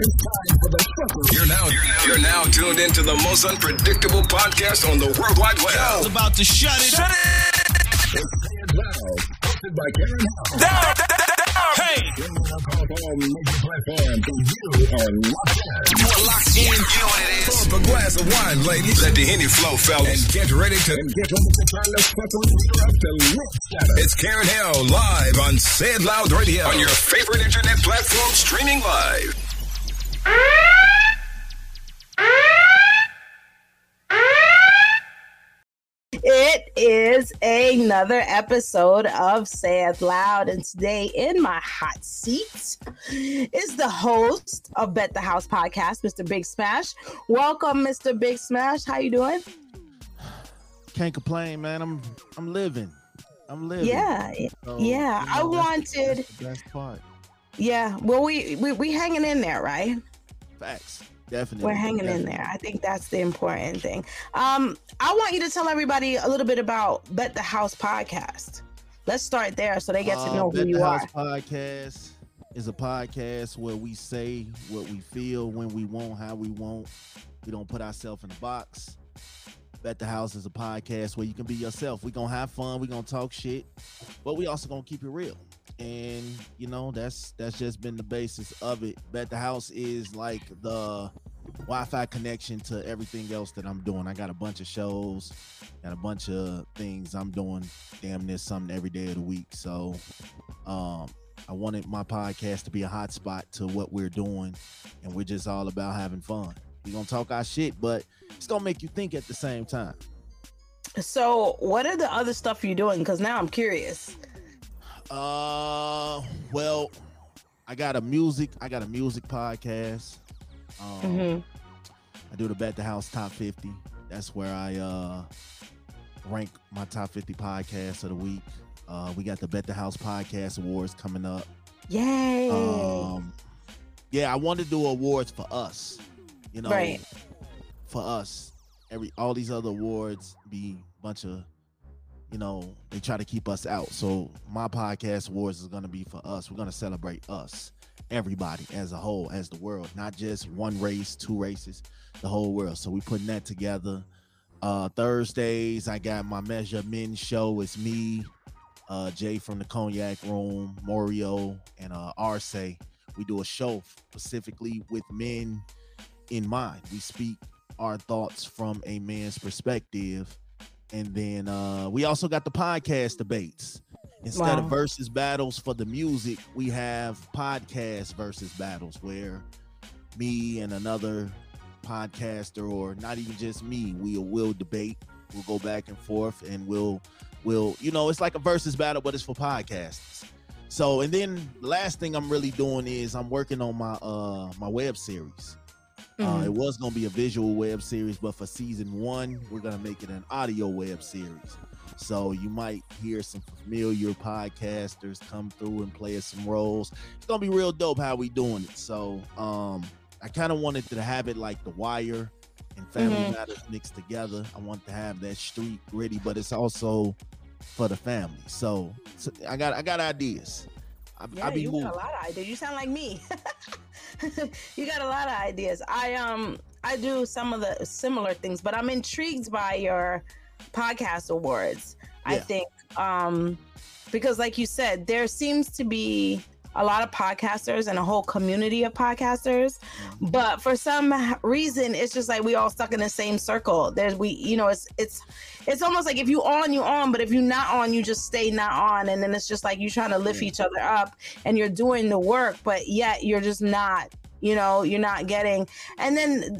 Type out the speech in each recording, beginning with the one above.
You're now tuned into the most unpredictable podcast on the World Wide Web. Joe's about to shut it. It's Say It Loud, hosted by Karen Hell. Hey! All major platforms, you are locked in. You are locked in. You know what it is. Pour up a glass of wine, ladies. Let the Henny flow, fellas. And get ready to turn the fucking meter up to lip shatter. It's Karen Hell live on Say It Loud Radio. On your favorite internet platform, streaming live. It is another episode of Say It Loud, and today in my hot seat is the host of Bet the House podcast, Mr. Big Smash. Welcome, Mr. Big Smash. How you doing? Can't complain, man. I'm living. Yeah, so, yeah. You know, that's the best part. Yeah. Well, we hanging in there, right? Facts. Definitely. We're hanging in there. I think that's the important thing. I want you to tell everybody a little bit about Bet the House podcast. Let's start there so they get to know who you are. Bet the House podcast is a podcast where we say what we feel, when we want, how we want. We don't put ourselves in a box. Bet the House is a podcast where you can be yourself. We're going to have fun. We're going to talk shit, but we also going to keep it real. And you know, that's just been the basis of it. Bet the House is like the Wi-Fi connection to everything else that I'm doing. I got a bunch of shows, got a bunch of things I'm doing, damn near something every day of the week. So I wanted my podcast to be a hotspot to what we're doing, and we're just all about having fun. We're gonna talk our shit, but it's gonna make you think at the same time. So what are the other stuff you're doing? Because now I'm curious. Well, I got a music podcast. I do the Bet the House Top 50. That's where I rank my top 50 podcasts of the week. We got the Bet the House Podcast Awards coming up. Yay! Yeah, I wanted to do awards for us. You know, right. For us, all these other awards be a bunch of, you know, they try to keep us out. So my podcast awards is going to be for us. We're going to celebrate us, everybody as a whole, as the world, not just one race, two races, the whole world. So we're putting that together. Thursdays, I got my Measure Men show. It's me, Jay from the Cognac Room, Morio, and Arse. We do a show specifically with men in mind. We speak our thoughts from a man's perspective. And then we also got the podcast debates. Instead of versus battles for the music, we have podcast versus battles where me and another podcaster, or not even just me, we'll debate. We'll go back and forth, and we'll you know, it's like a versus battle, but it's for podcasters. So, and then the last thing I'm really doing is I'm working on my my web series. It was going to be a visual web series, but for season one, we're going to make it an audio web series. So you might hear some familiar podcasters come through and play us some roles. It's going to be real dope how we doing it. So I kind of wanted to have it like The Wire and Family Matters mixed together. I want to have that street gritty, but it's also for the family. So I got ideas. Got a lot of ideas. You sound like me. You got a lot of ideas. I do some of the similar things, but I'm intrigued by your podcast awards. Yeah. I think because, like you said, there seems to be a lot of podcasters and a whole community of podcasters, but for some reason, it's just like we all stuck in the same circle. It's almost like if you on, but if you not on, you just stay not on, and then it's just like you trying to lift each other up, and you're doing the work, but yet you're just not. You know, you're not getting, and then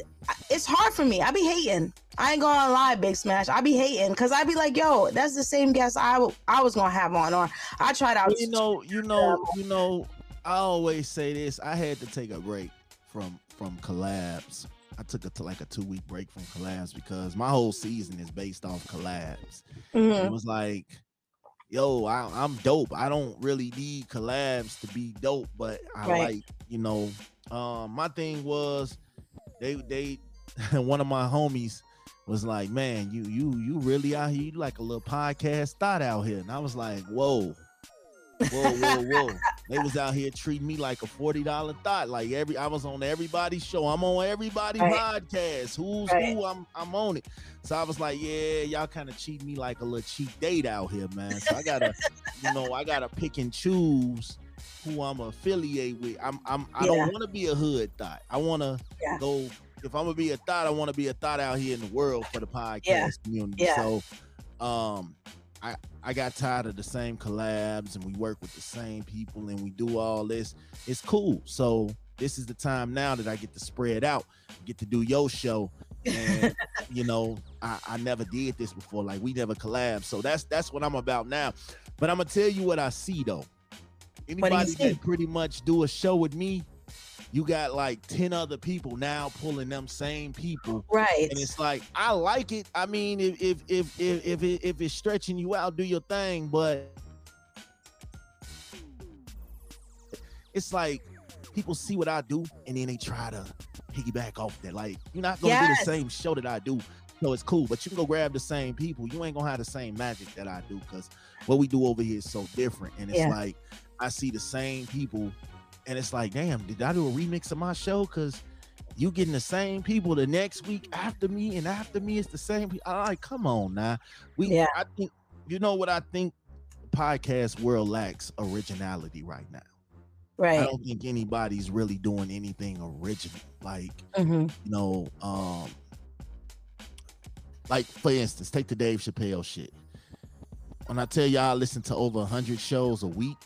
it's hard for me. I be hating. I ain't gonna lie, Big Smash. I be hating because I be like, yo, that's the same guest I was gonna have on, or I tried out. You know. I always say this. I had to take a break from collabs. I took a 2-week break from collabs because my whole season is based off collabs. It was like, yo, I'm dope. I don't really need collabs to be dope, but I like, you know. My thing was they one of my homies was like, man, you really out here, you like a little podcast thought out here. And I was like, whoa. They was out here treating me like a $40 thought. Like I was on everybody's show. I'm on everybody's podcast. Who's who? I'm on it. So I was like, yeah, y'all kind of cheat me like a little cheat date out here, man. So I gotta, I gotta pick and choose who I'm affiliate with. I don't want to be a hood thought. I want to go. If I'm gonna be a thought, I want to be a thought out here in the world for the podcast community. Yeah. So, I got tired of the same collabs and we work with the same people and we do all this. It's cool. So this is the time now that I get to spread out, get to do your show. And, I never did this before. Like we never collabed. So that's what I'm about now. But I'm going to tell you what I see though. Anybody that pretty much do a show with me, you got like 10 other people now pulling them same people. Right. And it's like, I like it. I mean, if it's stretching you out, do your thing. But it's like people see what I do and then they try to piggyback off that. Like, you're not going to do the same show that I do. So it's cool, but you can go grab the same people. You ain't going to have the same magic that I do because what we do over here is so different. And it's like, I see the same people. And it's like, damn, did I do a remix of my show? Because you getting the same people the next week after me, and after me, it's the same people. I'm like, come on now. I think, podcast world lacks originality right now. Right. I don't think anybody's really doing anything original. Like, like for instance, take the Dave Chappelle shit. When I tell y'all I listen to over 100 shows a week.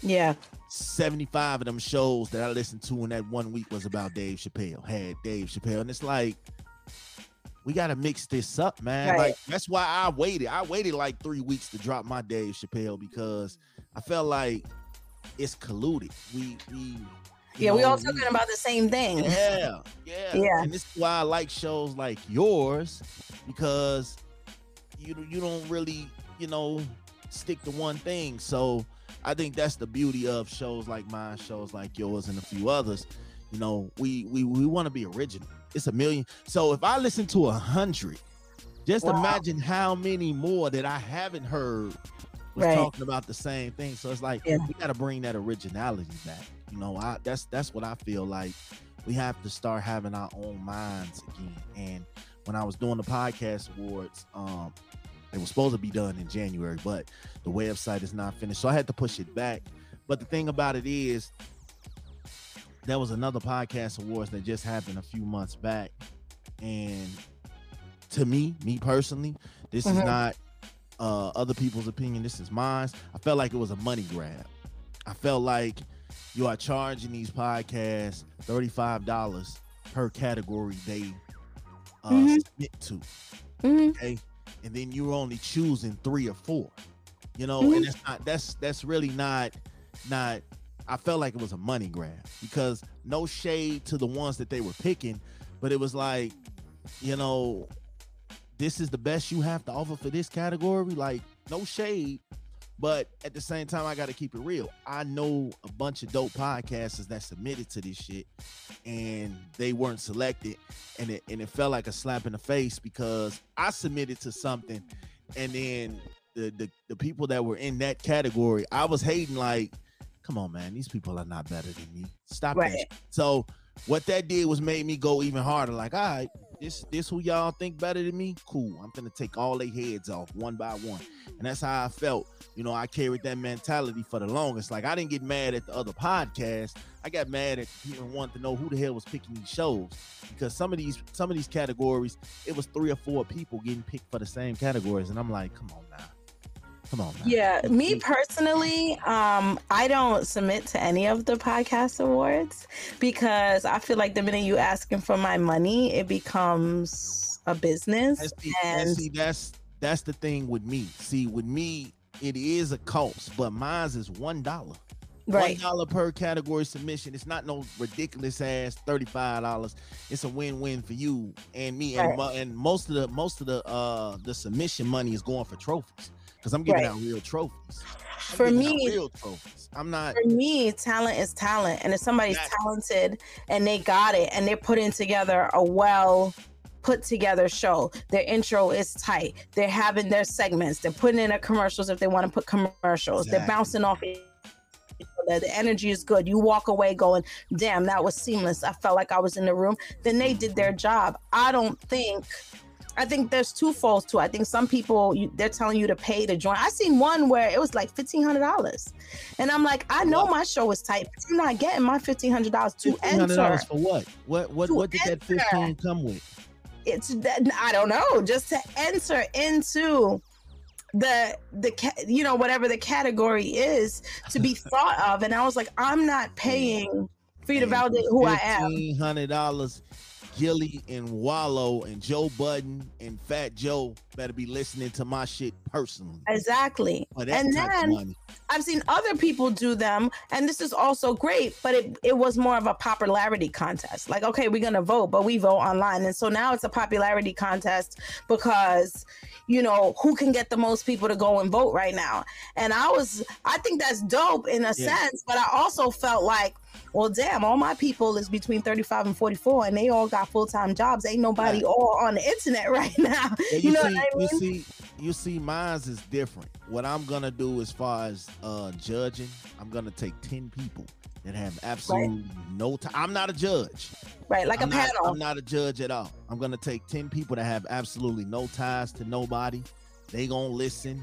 Yeah. 75 of them shows that I listened to in that one week was about Dave Chappelle, and it's like, we got to mix this up, man. Right. Like, that's why I waited. I waited like 3 weeks to drop my Dave Chappelle because I felt like it's colluded. We all talking about the same thing. Yeah. And this is why I like shows like yours because you don't really, stick to one thing. So I think that's the beauty of shows like mine, shows like yours, and a few others. We want to be original. It's a million. So if I listen to 100, just imagine how many more that I haven't heard was talking about the same thing. So it's like, we got to bring that originality back. That's what I feel like. We have to start having our own minds again. And when I was doing the podcast awards, it was supposed to be done in January, but the website is not finished. So I had to push it back. But the thing about it is, there was another podcast awards that just happened a few months back. And to me personally, this is not other people's opinion. This is mine. I felt like it was a money grab. I felt like you are charging these podcasts $35 per category they submit to. Mm-hmm. Okay. And then you're only choosing 3 or 4, and it's not, that's really not, I felt like it was a money grab because no shade to the ones that they were picking, but it was like, this is the best you have to offer for this category. Like no shade, but at the same time, I got to keep it real. I know a bunch of dope podcasters that submitted to this shit and they weren't selected. And it felt like a slap in the face because I submitted to something. And then the people that were in that category, I was hating like, come on, man, these people are not better than me. Stop that. So what that did was made me go even harder. Like, all right. This who y'all think better than me? Cool. I'm gonna take all their heads off one by one. And that's how I felt. I carried that mentality for the longest. Like I didn't get mad at the other podcasts. I got mad at people who wanted to know who the hell was picking these shows. Because some of these categories, it was 3 or 4 people getting picked for the same categories. And I'm like, come on now. Yeah, me personally, I don't submit to any of the podcast awards because I feel like the minute you asking for my money, it becomes a business. That's the thing with me. See, with me, it is a cost, but mine is $1. Right. $1 per category submission. It's not no ridiculous ass $35. It's a win-win for you and me. Right. And most of the submission money is going for trophies. Because I'm giving out real trophies. For me, talent is talent. And if somebody's talented and they got it and they're putting together a well-put-together show, their intro is tight. They're having their segments. They're putting in their commercials if they want to put commercials. Exactly. They're bouncing off each there. The energy is good. You walk away going, damn, that was seamless. I felt like I was in the room. Then they did their job. I think there's two folds to it. I think some people, they're telling you to pay to join. I seen one where it was like $1,500. And I'm like, I know my show is tight, but I'm not getting my $1,500 to enter. $1,500 for what? What did that 15 come with? It's that, I don't know, just to enter into the you know, whatever the category is to be thought of. And I was like, I'm not paying for you to validate who I am. $1,500. Gilly and Wallo and Joe Budden and Fat Joe better be listening to my shit personally. Exactly. And then I've seen other people do them, and this is also great, but it was more of a popularity contest. Like, okay, we're gonna vote, but we vote online. And so now it's a popularity contest because, you know, who can get the most people to go and vote right now? And I think that's dope in a sense, but I also felt like, well, damn, all my people is between 35 and 44, and they all got full-time jobs. Ain't nobody all on the internet right now. Yeah, you know what I mean? You see, mine's is different. What I'm going to do as far as judging, I'm going to take 10 people that have absolutely no time. I'm not a judge. Right, like I'm a panel. I'm not a judge at all. I'm going to take 10 people that have absolutely no ties to nobody. They going to listen.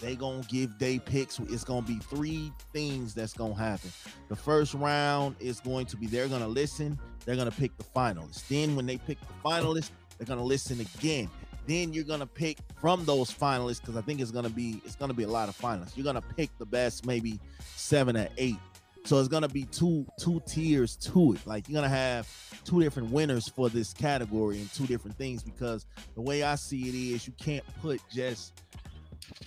They gonna give their picks. It's gonna be three things that's gonna happen. The first round is going to be they're gonna listen. They're gonna pick the finalists. Then when they pick the finalists, they're gonna listen again. Then you're gonna pick from those finalists, because I think it's gonna be a lot of finalists. You're gonna pick the best, maybe 7 or 8. So it's gonna be two tiers to it. Like, you're gonna have two different winners for this category and two different things, because the way I see it is, you can't put just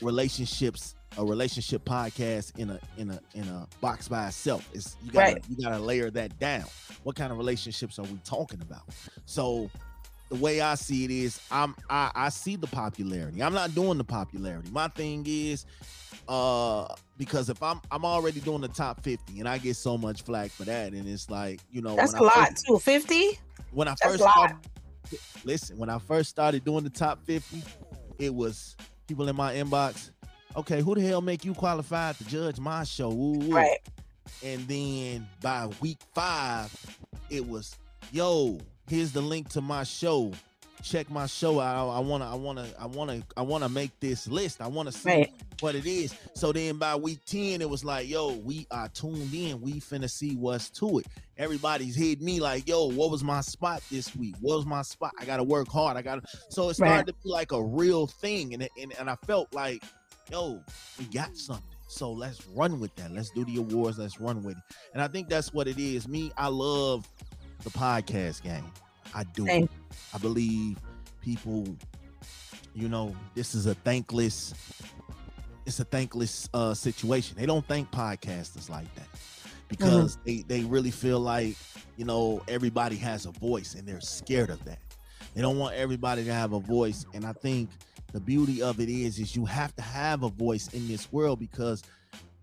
a relationship podcast in a box by itself. You gotta layer that down. What kind of relationships are we talking about? So the way I see it is, I see the popularity. I'm not doing the popularity. My thing is, because if I'm already doing the top 50, and I get so much flack for that, and it's like, you know, that's a lot too. 50. When I first started doing the top 50, it was people in my inbox, okay, who the hell make you qualified to judge my show? Ooh. Right. And then by week 5, it was, yo, here's the link to my show. Check my show out. I wanna make this list. I wanna see what it is. So then by week 10, it was like, yo, we are tuned in. We finna see what's to it. Everybody's hitting me like, yo, what was my spot this week? What was my spot? I gotta work hard. So it started to be like a real thing, and I felt like, yo, we got something. So let's run with that. Let's do the awards. Let's run with it. And I think that's what it is. Me, I love the podcast game. I do. Thanks. I believe people, you know, this is a thankless situation. They don't thank podcasters like that, because they really feel like, you know, everybody has a voice, and they're scared of that. They don't want everybody to have a voice. And I think the beauty of it is you have to have a voice in this world, because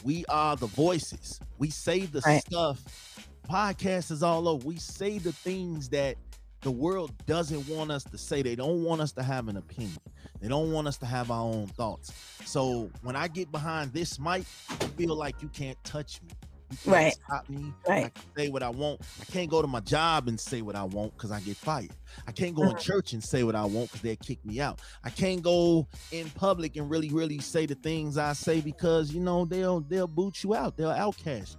we are the voices. We say the stuff. Podcasters all over. We say the things that the world doesn't want us to say. They don't want us to have an opinion. They don't want us to have our own thoughts. So when I get behind this mic, I feel like you can't touch me. You can't stop me. I can say what I want. I can't go to my job and say what I want, because I get fired. I can't go in church and say what I want, because they'll kick me out. I can't go in public and really, really say the things I say, because, you know, they'll boot you out. They'll outcast you.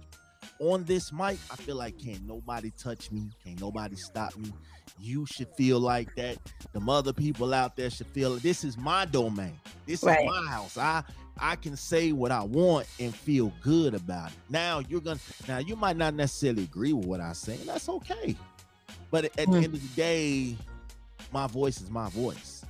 On this mic, I feel like can't nobody touch me, can't nobody stop me. You should feel like that. The other people out there should feel, this is my domain. This is my house. I can say what I want and feel good about it. Now you might not necessarily agree with what I say, and that's okay. But at the end of the day, my voice is my voice.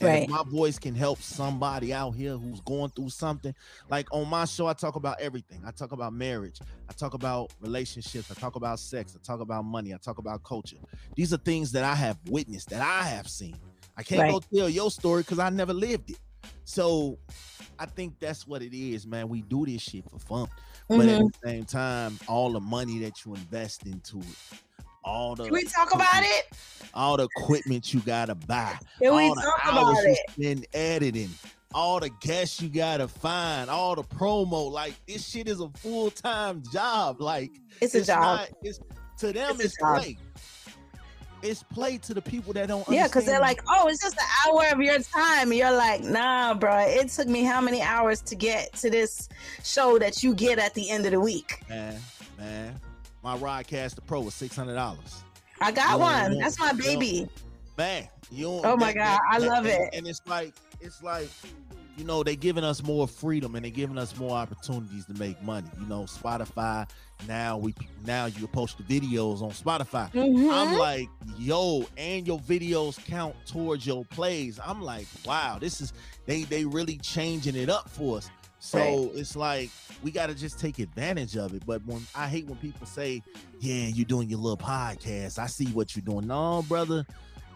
And if my voice can help somebody out here who's going through something, like on my show, I talk about everything. I talk about marriage. I talk about relationships. I talk about sex. I talk about money. I talk about culture. These are things that I have witnessed, that I have seen. I can't go tell your story, because I never lived it. So I think that's what it is, man. We do this shit for fun. But at the same time, all the money that you invest into it, can we talk about it? All the equipment you gotta buy. Can we talk about it? All the hours you spend editing. all the guests you gotta find, all the promo. Like, this shit is a full-time job. Like, it's a job. To them, it's play. It's play to the people that don't understand. Yeah, because they're like, oh, it's just an hour of your time. And you're like, nah, bro. It took me how many hours to get to this show that you get at the end of the week? Man. My Rodcaster Pro was $600. I got one. That's my baby. Man. Oh, my God. I love it. And it's like, you know, they're giving us more freedom and they're giving us more opportunities to make money. You know, Spotify, now you post the videos on Spotify. Mm-hmm. I'm like, yo, and your videos count towards your plays. I'm like, wow, this is, they really changing it up for us. So It's like, we got to just take advantage of it. But I hate when people say, yeah, you're doing your little podcast. I see what you're doing. No, brother.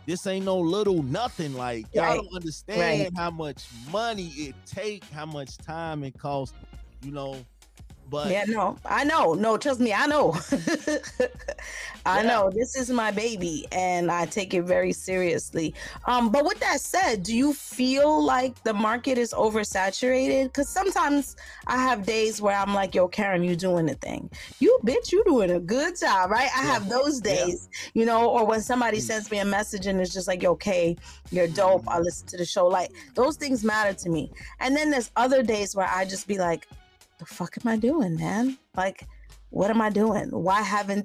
This ain't no little nothing. Like, y'all don't understand how much money it take, how much time it costs, you know. But yeah, no, I know. No, trust me, I know. I know. This is my baby, and I take it very seriously. But with that said, do you feel like the market is oversaturated? Because sometimes I have days where I'm like, yo, Karen, you doing a thing. You bitch, you doing a good job, right? I have those days, you know, or when somebody sends me a message and it's just like, yo, Kay, you're dope. I listen to the show. Like, those things matter to me. And then there's other days where I just be like, the fuck am I doing, man? Like, what am I doing? Why haven't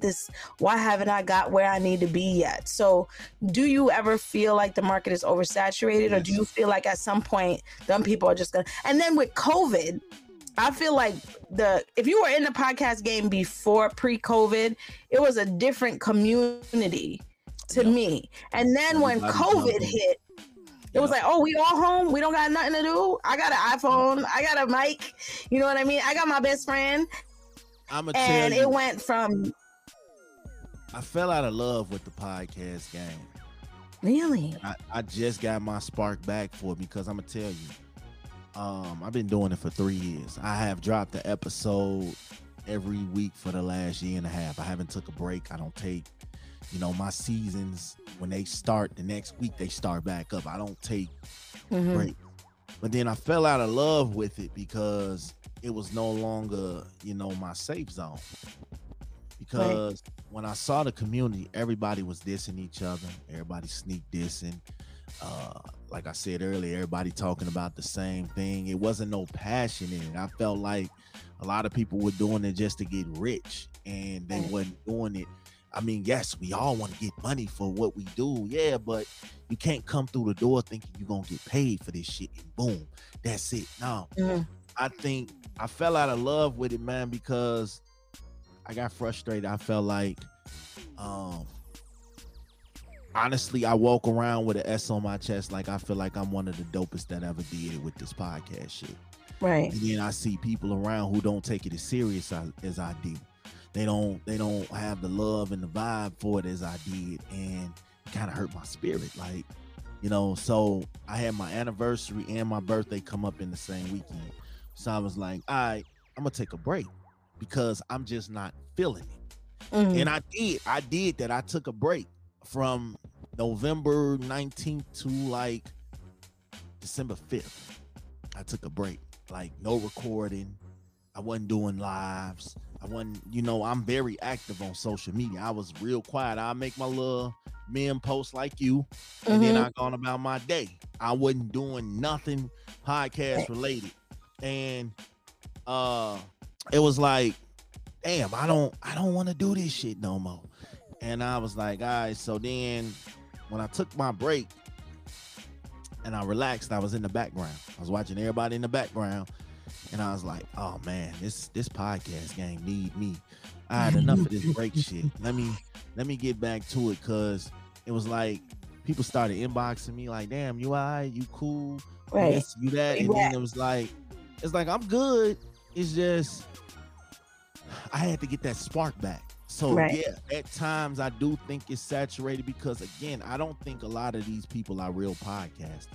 I got where I need to be yet? So do you ever feel like the market is oversaturated? Yes. Or do you feel like at some point dumb people are just gonna, and then with COVID, I feel like if you were in the podcast game before pre-COVID, it was a different community to me. And then when COVID hit, it was like, oh, we all home. We don't got nothing to do. I got an iPhone. I got a mic. You know what I mean? I got my best friend. And it went from... I fell out of love with the podcast game. Really? I just got my spark back for it because I'm going to tell you, I've been doing it for 3 years. I have dropped an episode every week for the last year and a half. I haven't took a break. I don't take... You know, my seasons, when they start the next week, they start back up. I don't take a break. But then I fell out of love with it because it was no longer, you know, my safe zone. Because when I saw the community, everybody was dissing each other. Everybody sneak dissing. Like I said earlier, everybody talking about the same thing. It wasn't no passion in it. I felt like a lot of people were doing it just to get rich. And they wasn't doing it. I mean, yes, we all want to get money for what we do. Yeah, but you can't come through the door thinking you're going to get paid for this shit and boom, that's it. No, I think I fell out of love with it, man, because I got frustrated. I felt like, honestly, I walk around with an S on my chest. Like, I feel like I'm one of the dopest that ever did with this podcast shit. Right. And then I see people around who don't take it as serious as I do. They don't have the love and the vibe for it as I did, and it kind of hurt my spirit, like, you know. So I had my anniversary and my birthday come up in the same weekend, so I was like, all right, I'm gonna take a break because I'm just not feeling it. And I did that. I took a break from November 19th to like December 5th. I took a break, like no recording. I wasn't doing lives. You know, I'm very active on social media. I was real quiet. I make my little meme posts like you, and then I gone about my day. I wasn't doing nothing podcast related, and it was like, damn, I don't want to do this shit no more. And I was like, all right. So then, when I took my break and I relaxed, I was in the background. I was watching everybody in the background. And I was like, oh man, this podcast game need me. I had enough of this break shit. Let me get back to it, because it was like people started inboxing me like, damn, you all right? You cool? Right. Yes, you that. And then it was like, I'm good. It's just I had to get that spark back. So yeah, at times I do think it's saturated because, again, I don't think a lot of these people are real podcasters.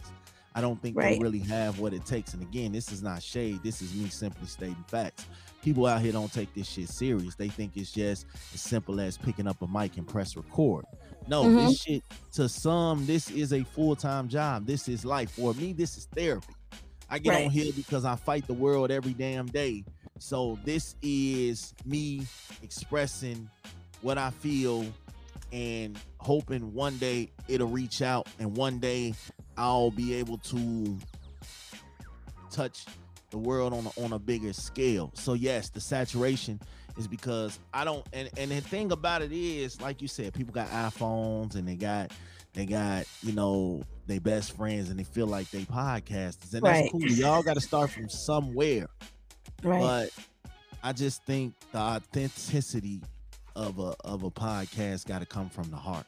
I don't think they really have what it takes. And again, this is not shade. This is me simply stating facts. People out here don't take this shit serious. They think it's just as simple as picking up a mic and press record. No, this shit, to some, this is a full-time job. This is life. For me, this is therapy. I get on here because I fight the world every damn day. So this is me expressing what I feel and hoping one day it'll reach out and one day I'll be able to touch the world on a bigger scale. So yes, the saturation is because I don't, and the thing about it is, like you said, people got iPhones and they got, you know, their best friends and they feel like they podcasters, and that's cool. Y'all got to start from somewhere. But I just think the authenticity of a podcast got to come from the heart.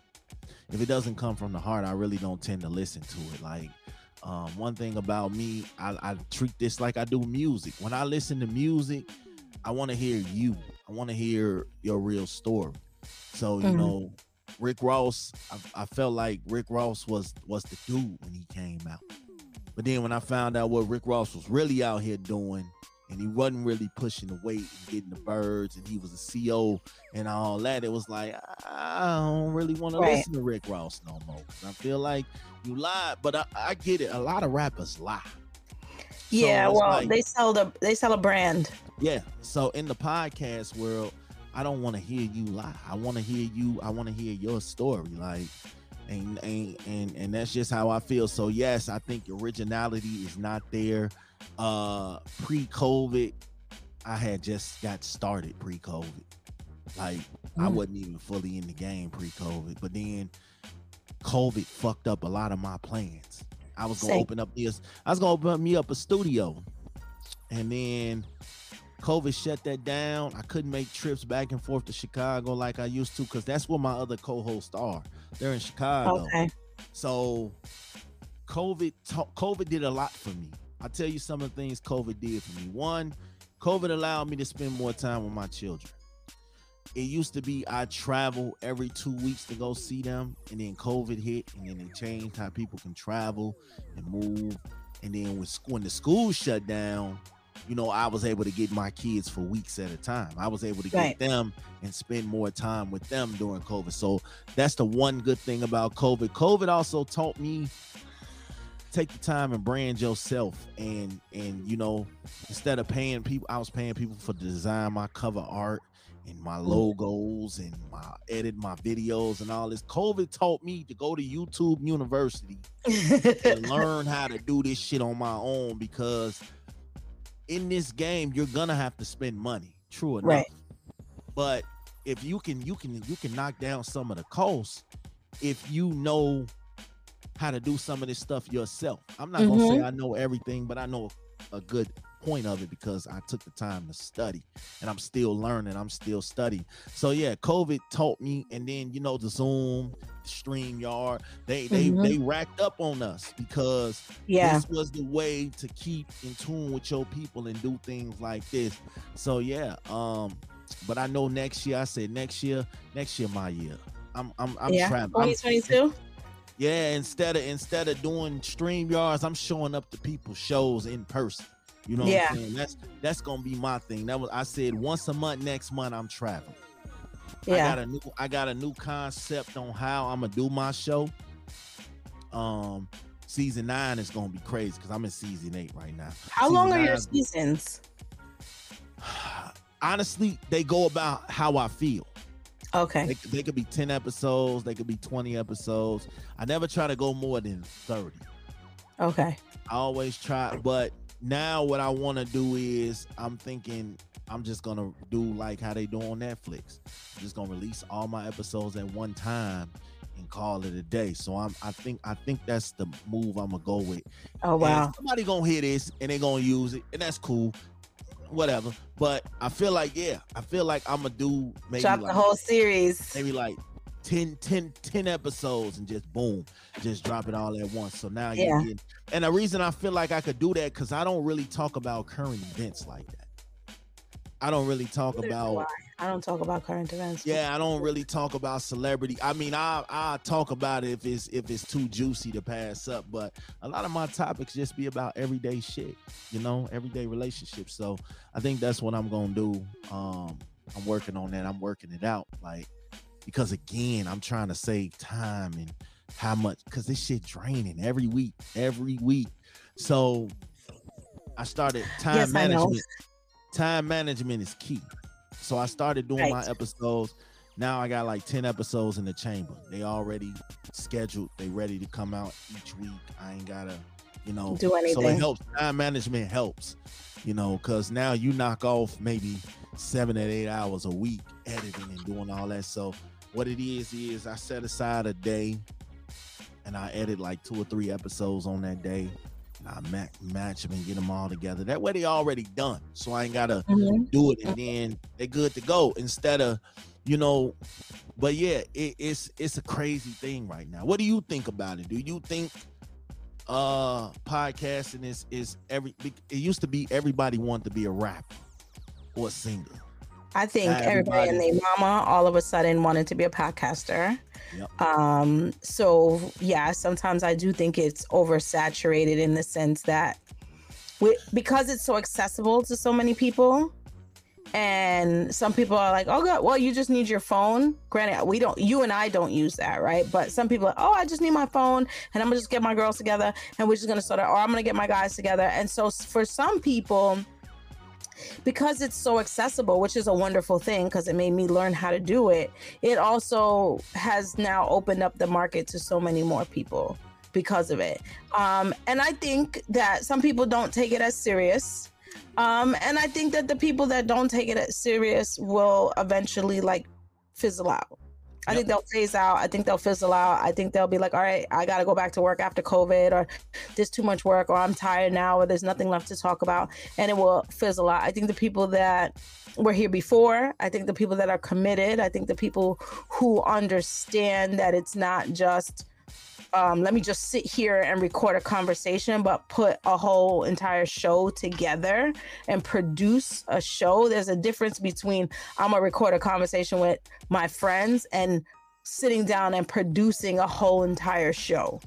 If it doesn't come from the heart, I really don't tend to listen to it. Like, one thing about me, I treat this like I do music. When I listen to music, I want to hear you. I want to hear your real story. So, you know, Rick Ross, I felt like Rick Ross was the dude when he came out. But then when I found out what Rick Ross was really out here doing, and he wasn't really pushing the weight and getting the birds, and he was a CO and all that, it was like, I don't really want to listen to Rick Ross no more. I feel like you lied, but I get it. A lot of rappers lie. Yeah, so well, like, they sell a brand. Yeah, so in the podcast world, I don't want to hear you lie. I want to hear you. I want to hear your story, like, and that's just how I feel. So yes, I think originality is not there. Pre-COVID, I had just got started pre-COVID. Like, I wasn't even fully in the game pre-COVID, but then COVID fucked up a lot of my plans. I was gonna open up a studio, and then COVID shut that down. I couldn't make trips back and forth to Chicago like I used to, because that's where my other co-hosts are. They're in Chicago. Okay. So COVID did a lot for me. I'll tell you some of the things COVID did for me. One, COVID allowed me to spend more time with my children. It used to be I travel every 2 weeks to go see them, and then COVID hit, and then it changed how people can travel and move. And then when the school shut down, you know, I was able to get my kids for weeks at a time. I was able to get them and spend more time with them during COVID. So that's the one good thing about COVID. COVID also taught me, take the time and brand yourself, and you know, instead of paying people, I was paying people for the design, my cover art and my logos and my edit, my videos and all this. COVID taught me to go to YouTube University and learn how to do this shit on my own, because in this game you're gonna have to spend money, true enough, but if you can knock down some of the costs if you know how to do some of this stuff yourself. I'm not gonna say I know everything, but I know a good point of it because I took the time to study, and I'm still learning. I'm still studying. So yeah, COVID taught me, and then you know the Zoom, the StreamYard, they racked up on us because this was the way to keep in tune with your people and do things like this. So yeah, but I know next year. I said next year my year. I'm traveling. 2022. Yeah, instead of doing StreamYards, I'm showing up to people's shows in person. You know what I'm saying? That's gonna be my thing. I said once a month. Next month I'm traveling. Yeah. I got a new concept on how I'm gonna do my show. Season 9 is gonna be crazy because I'm in season 8 right now. How long are your seasons? Honestly, they go about how I feel. Okay. They could be 10 episodes. They could be 20 episodes. I never try to go more than 30. Okay. I always try. But now what I want to do is I'm thinking I'm just going to do like how they do on Netflix. I'm just going to release all my episodes at one time and call it a day. So I think that's the move I'm going to go with. Oh, wow. And somebody going to hear this and they're going to use it. And that's cool. Whatever, but I feel like I'm gonna do maybe drop like the whole series, maybe like 10 episodes, and just boom, just drop it all at once. So now you're getting, and the reason I feel like I could do that because I don't really talk about current events like that. I don't really talk about. I don't talk about current events. Yeah, I don't really talk about celebrity. I mean, I talk about it if it's too juicy to pass up. But a lot of my topics just be about everyday shit, you know, everyday relationships. So I think that's what I'm gonna do. I'm working on that. I'm working it out, like, because again, I'm trying to save time and how much, because this shit draining every week. So I started time management. Time management is key. So I started doing my episodes. Now I got like 10 episodes in the chamber. They already scheduled. They ready to come out each week. I ain't gotta, you know, do anything. So it helps. Time management helps, you know, because now you knock off maybe 7 to 8 hours a week editing and doing all that. So what it is I set aside a day and I edit like 2 or 3 episodes on that day. I match them and get them all together. That way they already done. So I ain't gotta do it and then they're good to go instead of, you know. But yeah, it's a crazy thing right now. What do you think about it? Do you think podcasting is it used to be everybody wanted to be a rapper or a singer? I think everybody and their mama all of a sudden wanted to be a podcaster. Yep. So yeah, sometimes I do think it's oversaturated in the sense that because it's so accessible to so many people, and some people are like, oh God, well, you just need your phone. Granted, you and I don't use that, right? But some people are, oh, I just need my phone and I'm gonna just get my girls together and we're just gonna sort of, or I'm gonna get my guys together. And so for some people, because it's so accessible, which is a wonderful thing because it made me learn how to do it, it also has now opened up the market to so many more people because of it. And I think that some people don't take it as serious. And I think that the people that don't take it as serious will eventually like fizzle out. I think they'll phase out. I think they'll fizzle out. I think they'll be like, all right, I got to go back to work after COVID, or there's too much work, or I'm tired now, or there's nothing left to talk about. And it will fizzle out. I think the people that were here before, I think the people that are committed, I think the people who understand that it's not just, let me just sit here and record a conversation, but put a whole entire show together and produce a show. There's a difference between I'm gonna record a conversation with my friends and sitting down and producing a whole entire show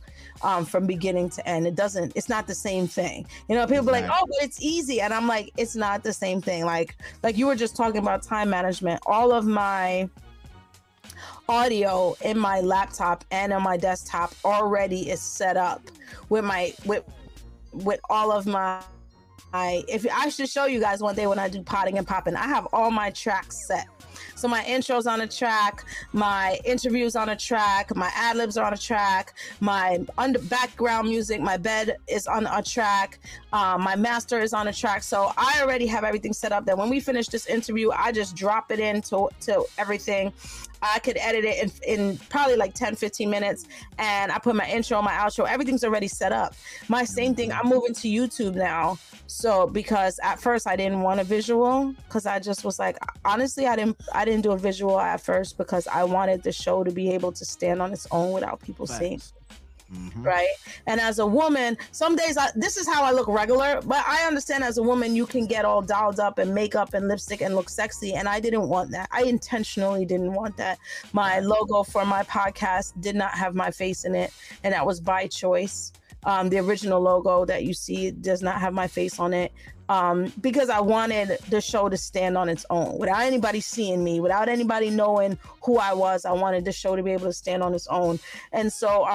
from beginning to end. It's not the same thing. You know, people be like, oh, but it's easy. And I'm like, it's not the same thing. Like you were just talking about time management. All of my audio in my laptop and on my desktop already is set up with all of my if I should show you guys one day when I do potting and popping, I have all my tracks set. So my intro's on a track, my interview's on a track, my ad-libs are on a track, my background music, my bed is on a track, my master is on a track. So I already have everything set up that when we finish this interview, I just drop it into everything. I could edit it in probably like 10, 15 minutes. And I put my intro, my outro, everything's already set up. My same thing, I'm moving to YouTube now. So because at first I didn't want a visual, because I just was like, honestly, I didn't do a visual at first because I wanted the show to be able to stand on its own without people seeing. Right. And as a woman, some days this is how I look regular, but I understand as a woman, you can get all dolled up and makeup and lipstick and look sexy. And I didn't want that. I intentionally didn't want that. My logo for my podcast did not have my face in it. And that was by choice. The original logo that you see does not have my face on it. Because I wanted the show to stand on its own without anybody seeing me, without anybody knowing who I was. I wanted the show to be able to stand on its own. And so,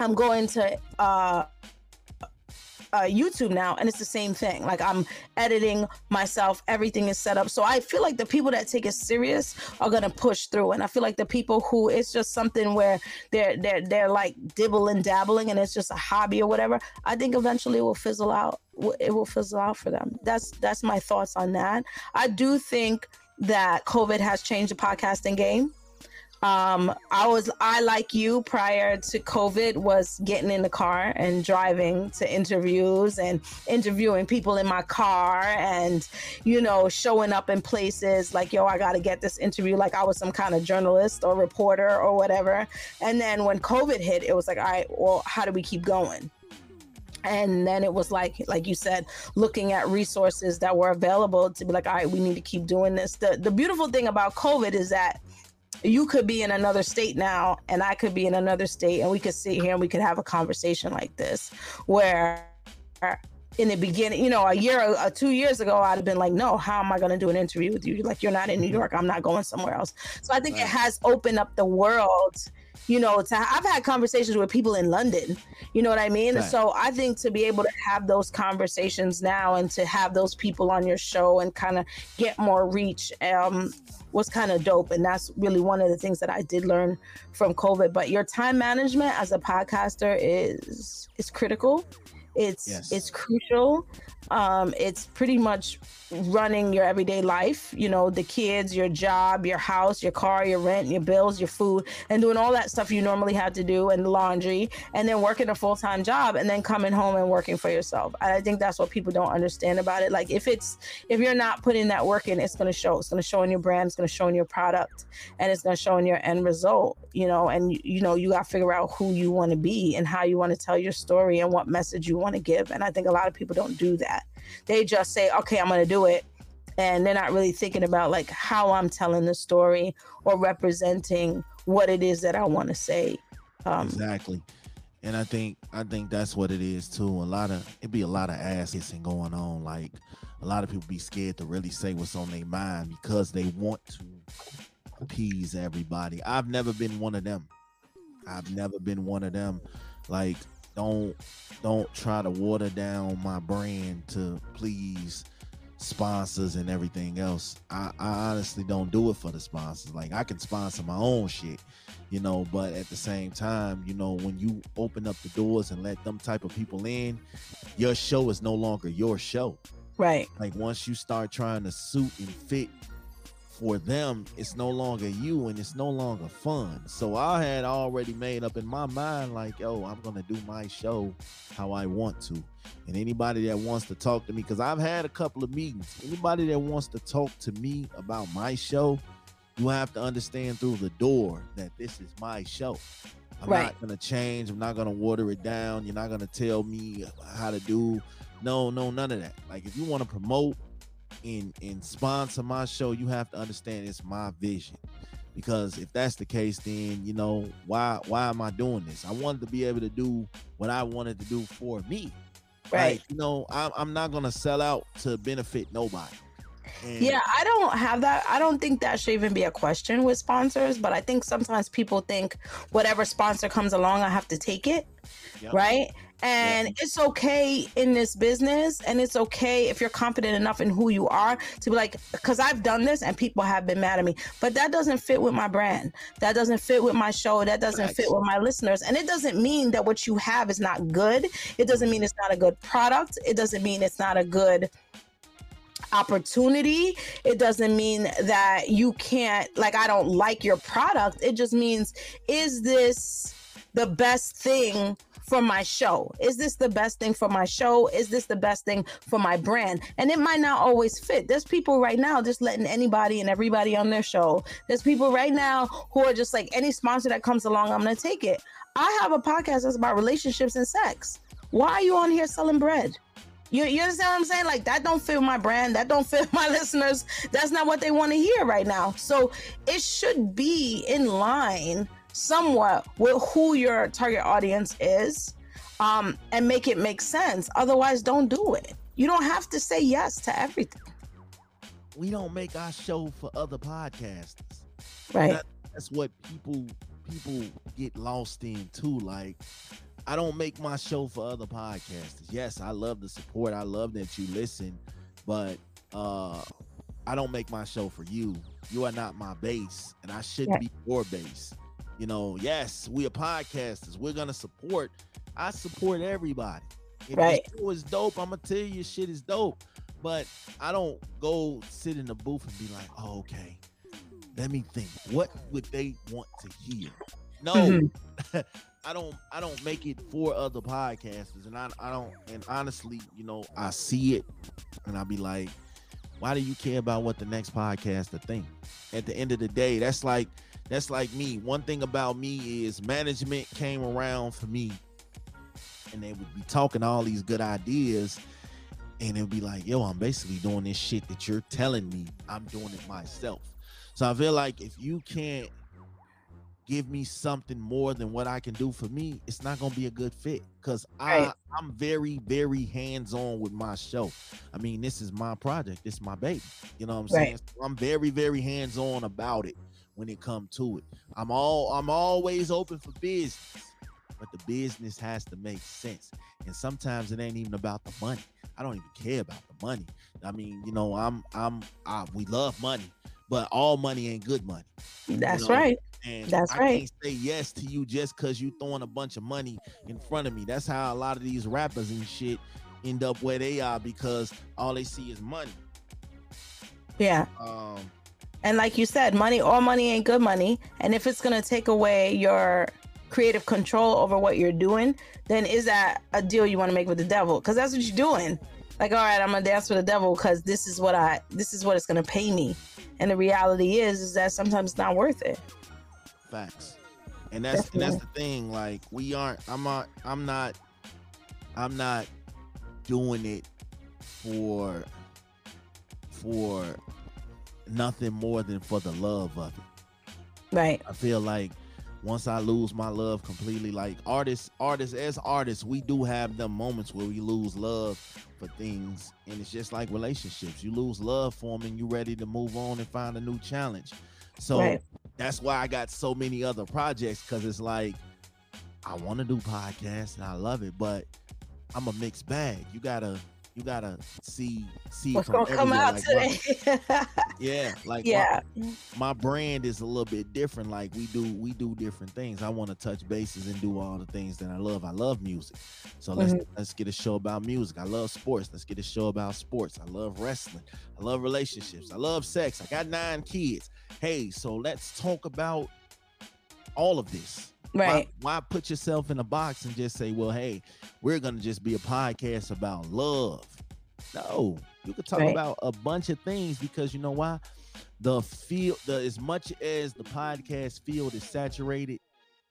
I'm going to YouTube now, and it's the same thing. Like, I'm editing myself, everything is set up. So I feel like the people that take it serious are gonna push through, and I feel like the people who it's just something where they're like dibble and dabbling and it's just a hobby or whatever, I think eventually it will fizzle out for them. That's my thoughts on that. I do think that COVID has changed the podcasting game. I like you prior to COVID was getting in the car and driving to interviews and interviewing people in my car and, you know, showing up in places like, yo, I got to get this interview. Like I was some kind of journalist or reporter or whatever. And then when COVID hit, it was like, all right, well, how do we keep going? And then it was like you said, looking at resources that were available to be like, all right, we need to keep doing this. The beautiful thing about COVID is that you could be in another state now, and I could be in another state, and we could sit here and we could have a conversation like this, where in the beginning, you know, a year or 2 years ago, I'd have been like, no, how am I going to do an interview with you? Like, you're not in New York. I'm not going somewhere else. So I think it has opened up the world, you know, to, I've had conversations with people in London, you know what I mean? Right. So I think to be able to have those conversations now and to have those people on your show and kind of get more reach was kind of dope. And that's really one of the things that I did learn from COVID. But your time management as a podcaster is critical. It's crucial. It's pretty much running your everyday life, you know, the kids, your job, your house, your car, your rent, your bills, your food, and doing all that stuff you normally have to do, and laundry, and then working a full-time job, and then coming home and working for yourself. I think that's what people don't understand about it. Like, if you're not putting that work in, it's going to show. It's going to show in your brand, it's going to show in your product, and it's going to show in your end result, you know. And, you know, you got to figure out who you want to be and how you want to tell your story and what message you want to give. And I think a lot of people don't do that. They just say, okay, I'm going to do it. And they're not really thinking about like how I'm telling the story or representing what it is that I want to say. Exactly. And I think that's what it is too. It'd be a lot of ass kissing going on. Like, a lot of people be scared to really say what's on their mind because they want to appease everybody. I've never been one of them. Like, don't try to water down my brand to please sponsors and everything else. I honestly don't do it for the sponsors. Like, I can sponsor my own shit, you know, but at the same time, you know, when you open up the doors and let them type of people in, your show is no longer your show. Right. Like, once you start trying to suit and fit for them, it's no longer you and it's no longer fun. So I had already made up in my mind, like, yo, I'm gonna do my show how I want to, and anybody that wants to talk to me, because I've had a couple of meetings, anybody that wants to talk to me about my show, you have to understand through the door that this is my show. I'm right. not gonna change. I'm not gonna water it down. You're not gonna tell me how to do no none of that. Like, if you want to promote and sponsor my show, you have to understand it's my vision, because if that's the case, then, you know, why am I doing this? I wanted to be able to do what I wanted to do for me, right? Like, you know, I'm not gonna sell out to benefit nobody. And yeah, I don't have that. I don't think that should even be a question with sponsors, but I think sometimes people think whatever sponsor comes along, I have to take it. Yep. Right. And it's okay in this business, and it's okay if you're confident enough in who you are to be like, because I've done this and people have been mad at me, but that doesn't fit with my brand, that doesn't fit with my show, that doesn't fit with my listeners. And it doesn't mean that what you have is not good. It doesn't mean it's not a good product. It doesn't mean it's not a good opportunity. It doesn't mean that you can't, like, I don't like your product. It just means, is this the best thing for my show? Is this the best thing for my show? Is this the best thing for my brand? And it might not always fit. There's people right now just letting anybody and everybody on their show. There's people right now who are just like, any sponsor that comes along, I'm going to take it. I have a podcast that's about relationships and sex. Why are you on here selling bread? You understand what I'm saying? Like, that don't fit my brand. That don't fit my listeners. That's not what they want to hear right now. So it should be in line somewhat with who your target audience is, and make it make sense. Otherwise, don't do it. You don't have to say yes to everything. We don't make our show for other podcasters. Right. That's what people get lost in too. Like, I don't make my show for other podcasters. Yes, I love the support. I love that you listen, but I don't make my show for you. You are not my base, and I shouldn't be your base. You know, yes, we are podcasters. We're going to support. I support everybody. If your show is dope, I'm going to tell you shit is dope. But I don't go sit in the booth and be like, oh, okay, let me think. What would they want to hear? No, I don't make it for other podcasters. And I don't. And honestly, you know, I see it and I'll be like, why do you care about what the next podcaster think? At the end of the day, that's like me. One thing about me is management came around for me and they would be talking all these good ideas and it would be like, yo, I'm basically doing this shit that you're telling me. I'm doing it myself. So I feel like if you can't give me something more than what I can do for me, it's not gonna be a good fit. Cause I'm very, very hands-on with my show. I mean, this is my project, this is my baby. You know what I'm saying? So I'm very, very hands-on about it when it comes to it. I'm always open for business, but the business has to make sense. And sometimes it ain't even about the money. I don't even care about the money. I mean, you know, we love money, but all money ain't good money. That's right. And that's right. I can't say yes to you just because you throwing a bunch of money in front of me. That's how a lot of these rappers and shit end up where they are, because all they see is money. Yeah. And like you said, all money ain't good money. And if it's gonna take away your creative control over what you're doing, then is that a deal you want to make with the devil? Because that's what you're doing. Like, all right, I'm gonna dance with the devil because this is what it's gonna pay me. And the reality is that sometimes it's not worth it. Facts. And that's the thing. Like, I'm not doing it for nothing more than for the love of it. Right. I feel like once I lose my love completely, like artists, we do have them moments where we lose love for things. And it's just like relationships. You lose love for them and you're ready to move on and find a new challenge. So that's why I got so many other projects, because it's like, I want to do podcasts and I love it, but I'm a mixed bag. You gotta see what's gonna come out like today. My brand is a little bit different. Like we do different things. I want to touch bases and do all the things that I love. I love music, so let's get a show about music. I love sports. Let's get a show about sports. I love wrestling. I love relationships. I love sex. I got 9 kids. Hey, so let's talk about all of this. Right. Why put yourself in a box and just say, well, hey, we're going to just be a podcast about love? No, you could talk about a bunch of things, because you know why? As much as the podcast field is saturated,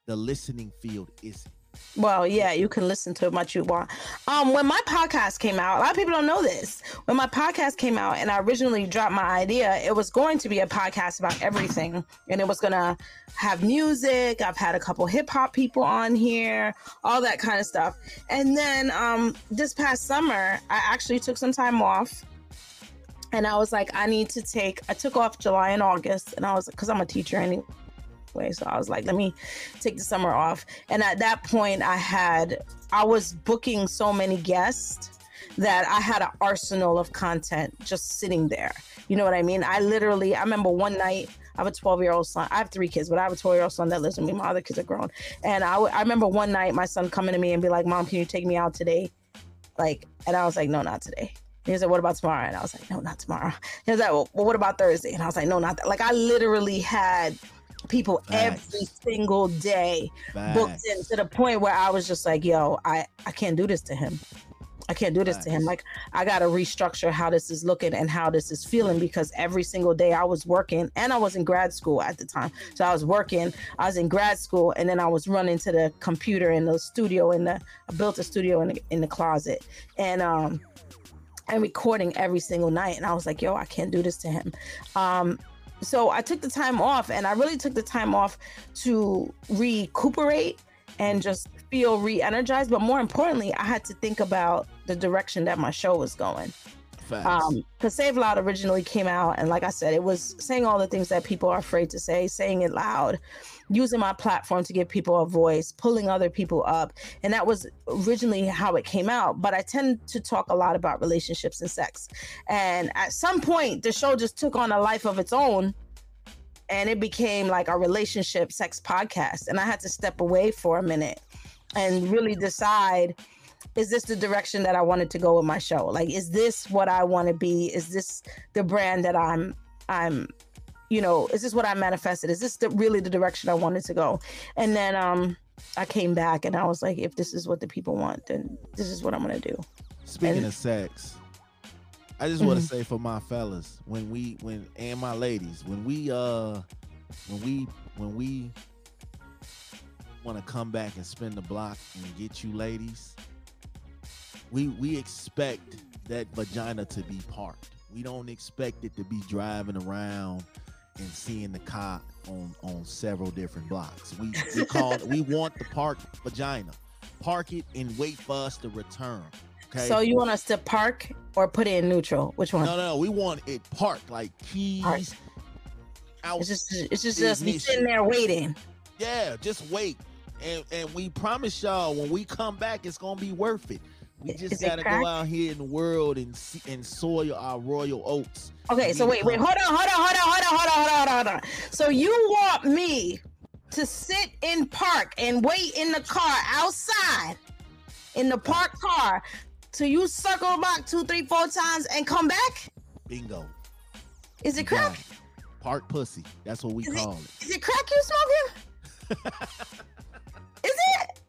the listening field isn't. Well, yeah, you can listen to it much you want. When my podcast came out, a lot of people don't know this. When my podcast came out and I originally dropped my idea, it was going to be a podcast about everything. And it was going to have music. I've had a couple hip hop people on here, all that kind of stuff. And then this past summer, I actually took some time off. And I was like, I took off July and August. And I was like, because I'm a teacher anyway. So I was like, let me take the summer off. And at that point, I was booking so many guests that I had an arsenal of content just sitting there. You know what I mean? I remember one night, I have a 12-year-old son. I have 3 kids, but I have a 12-year-old son that lives with me. My other kids are grown. And I remember one night my son coming to me and be like, Mom, can you take me out today? And I was like, no, not today. He was like, what about tomorrow? And I was like, no, not tomorrow. He was like, well, what about Thursday? And I was like, no, not that. Like, I literally had people every single day booked in, to the point where I was just like, yo, I can't do this to him. I can't do this to him. Like, I got to restructure how this is looking and how this is feeling, because every single day I was working, and I was in grad school at the time. So I was working, I was in grad school, and then I was running to the computer in the studio, I built a studio in the closet. And, and recording every single night. And I was like, yo, I can't do this to him. So I took the time off, and I really took the time off to recuperate and just feel re-energized. But more importantly, I had to think about the direction that my show was going. Because Say It Loud originally came out, and like I said, it was saying all the things that people are afraid to say, saying it loud, using my platform to give people a voice, pulling other people up. And that was originally how it came out. But I tend to talk a lot about relationships and sex. And at some point, the show just took on a life of its own, and it became like a relationship sex podcast. And I had to step away for a minute and really decide, is this the direction that I wanted to go with my show? Like, is this what I want to be? Is this the brand that I'm, you know, is this what I manifested? Is this really the direction I wanted to go? And then I came back and I was like, if this is what the people want, then this is what I'm going to do. Speaking of sex, I just want to say for my fellas, and my ladies, when we want to come back and spin the block and get you ladies, we expect that vagina to be parked. We don't expect it to be driving around and seeing the cock on several different blocks. We call it, we want the park vagina. Park it and wait for us to return. Okay. So you want us to park or put it in neutral? Which one? No, we want it parked, like keys parked. Out. It's just me sitting there waiting. Yeah, just wait. And we promise y'all when we come back, it's gonna be worth it. We just gotta go out here in the world and see, and soil our royal oats. Okay, so wait, hold on. So you want me to sit in park and wait in the car outside, in the parked car, till you circle back 2, 3, 4 times and come back? Bingo. Is it crack? Yeah. Park pussy. That's what we call it. Is it crack you smoking? Is it?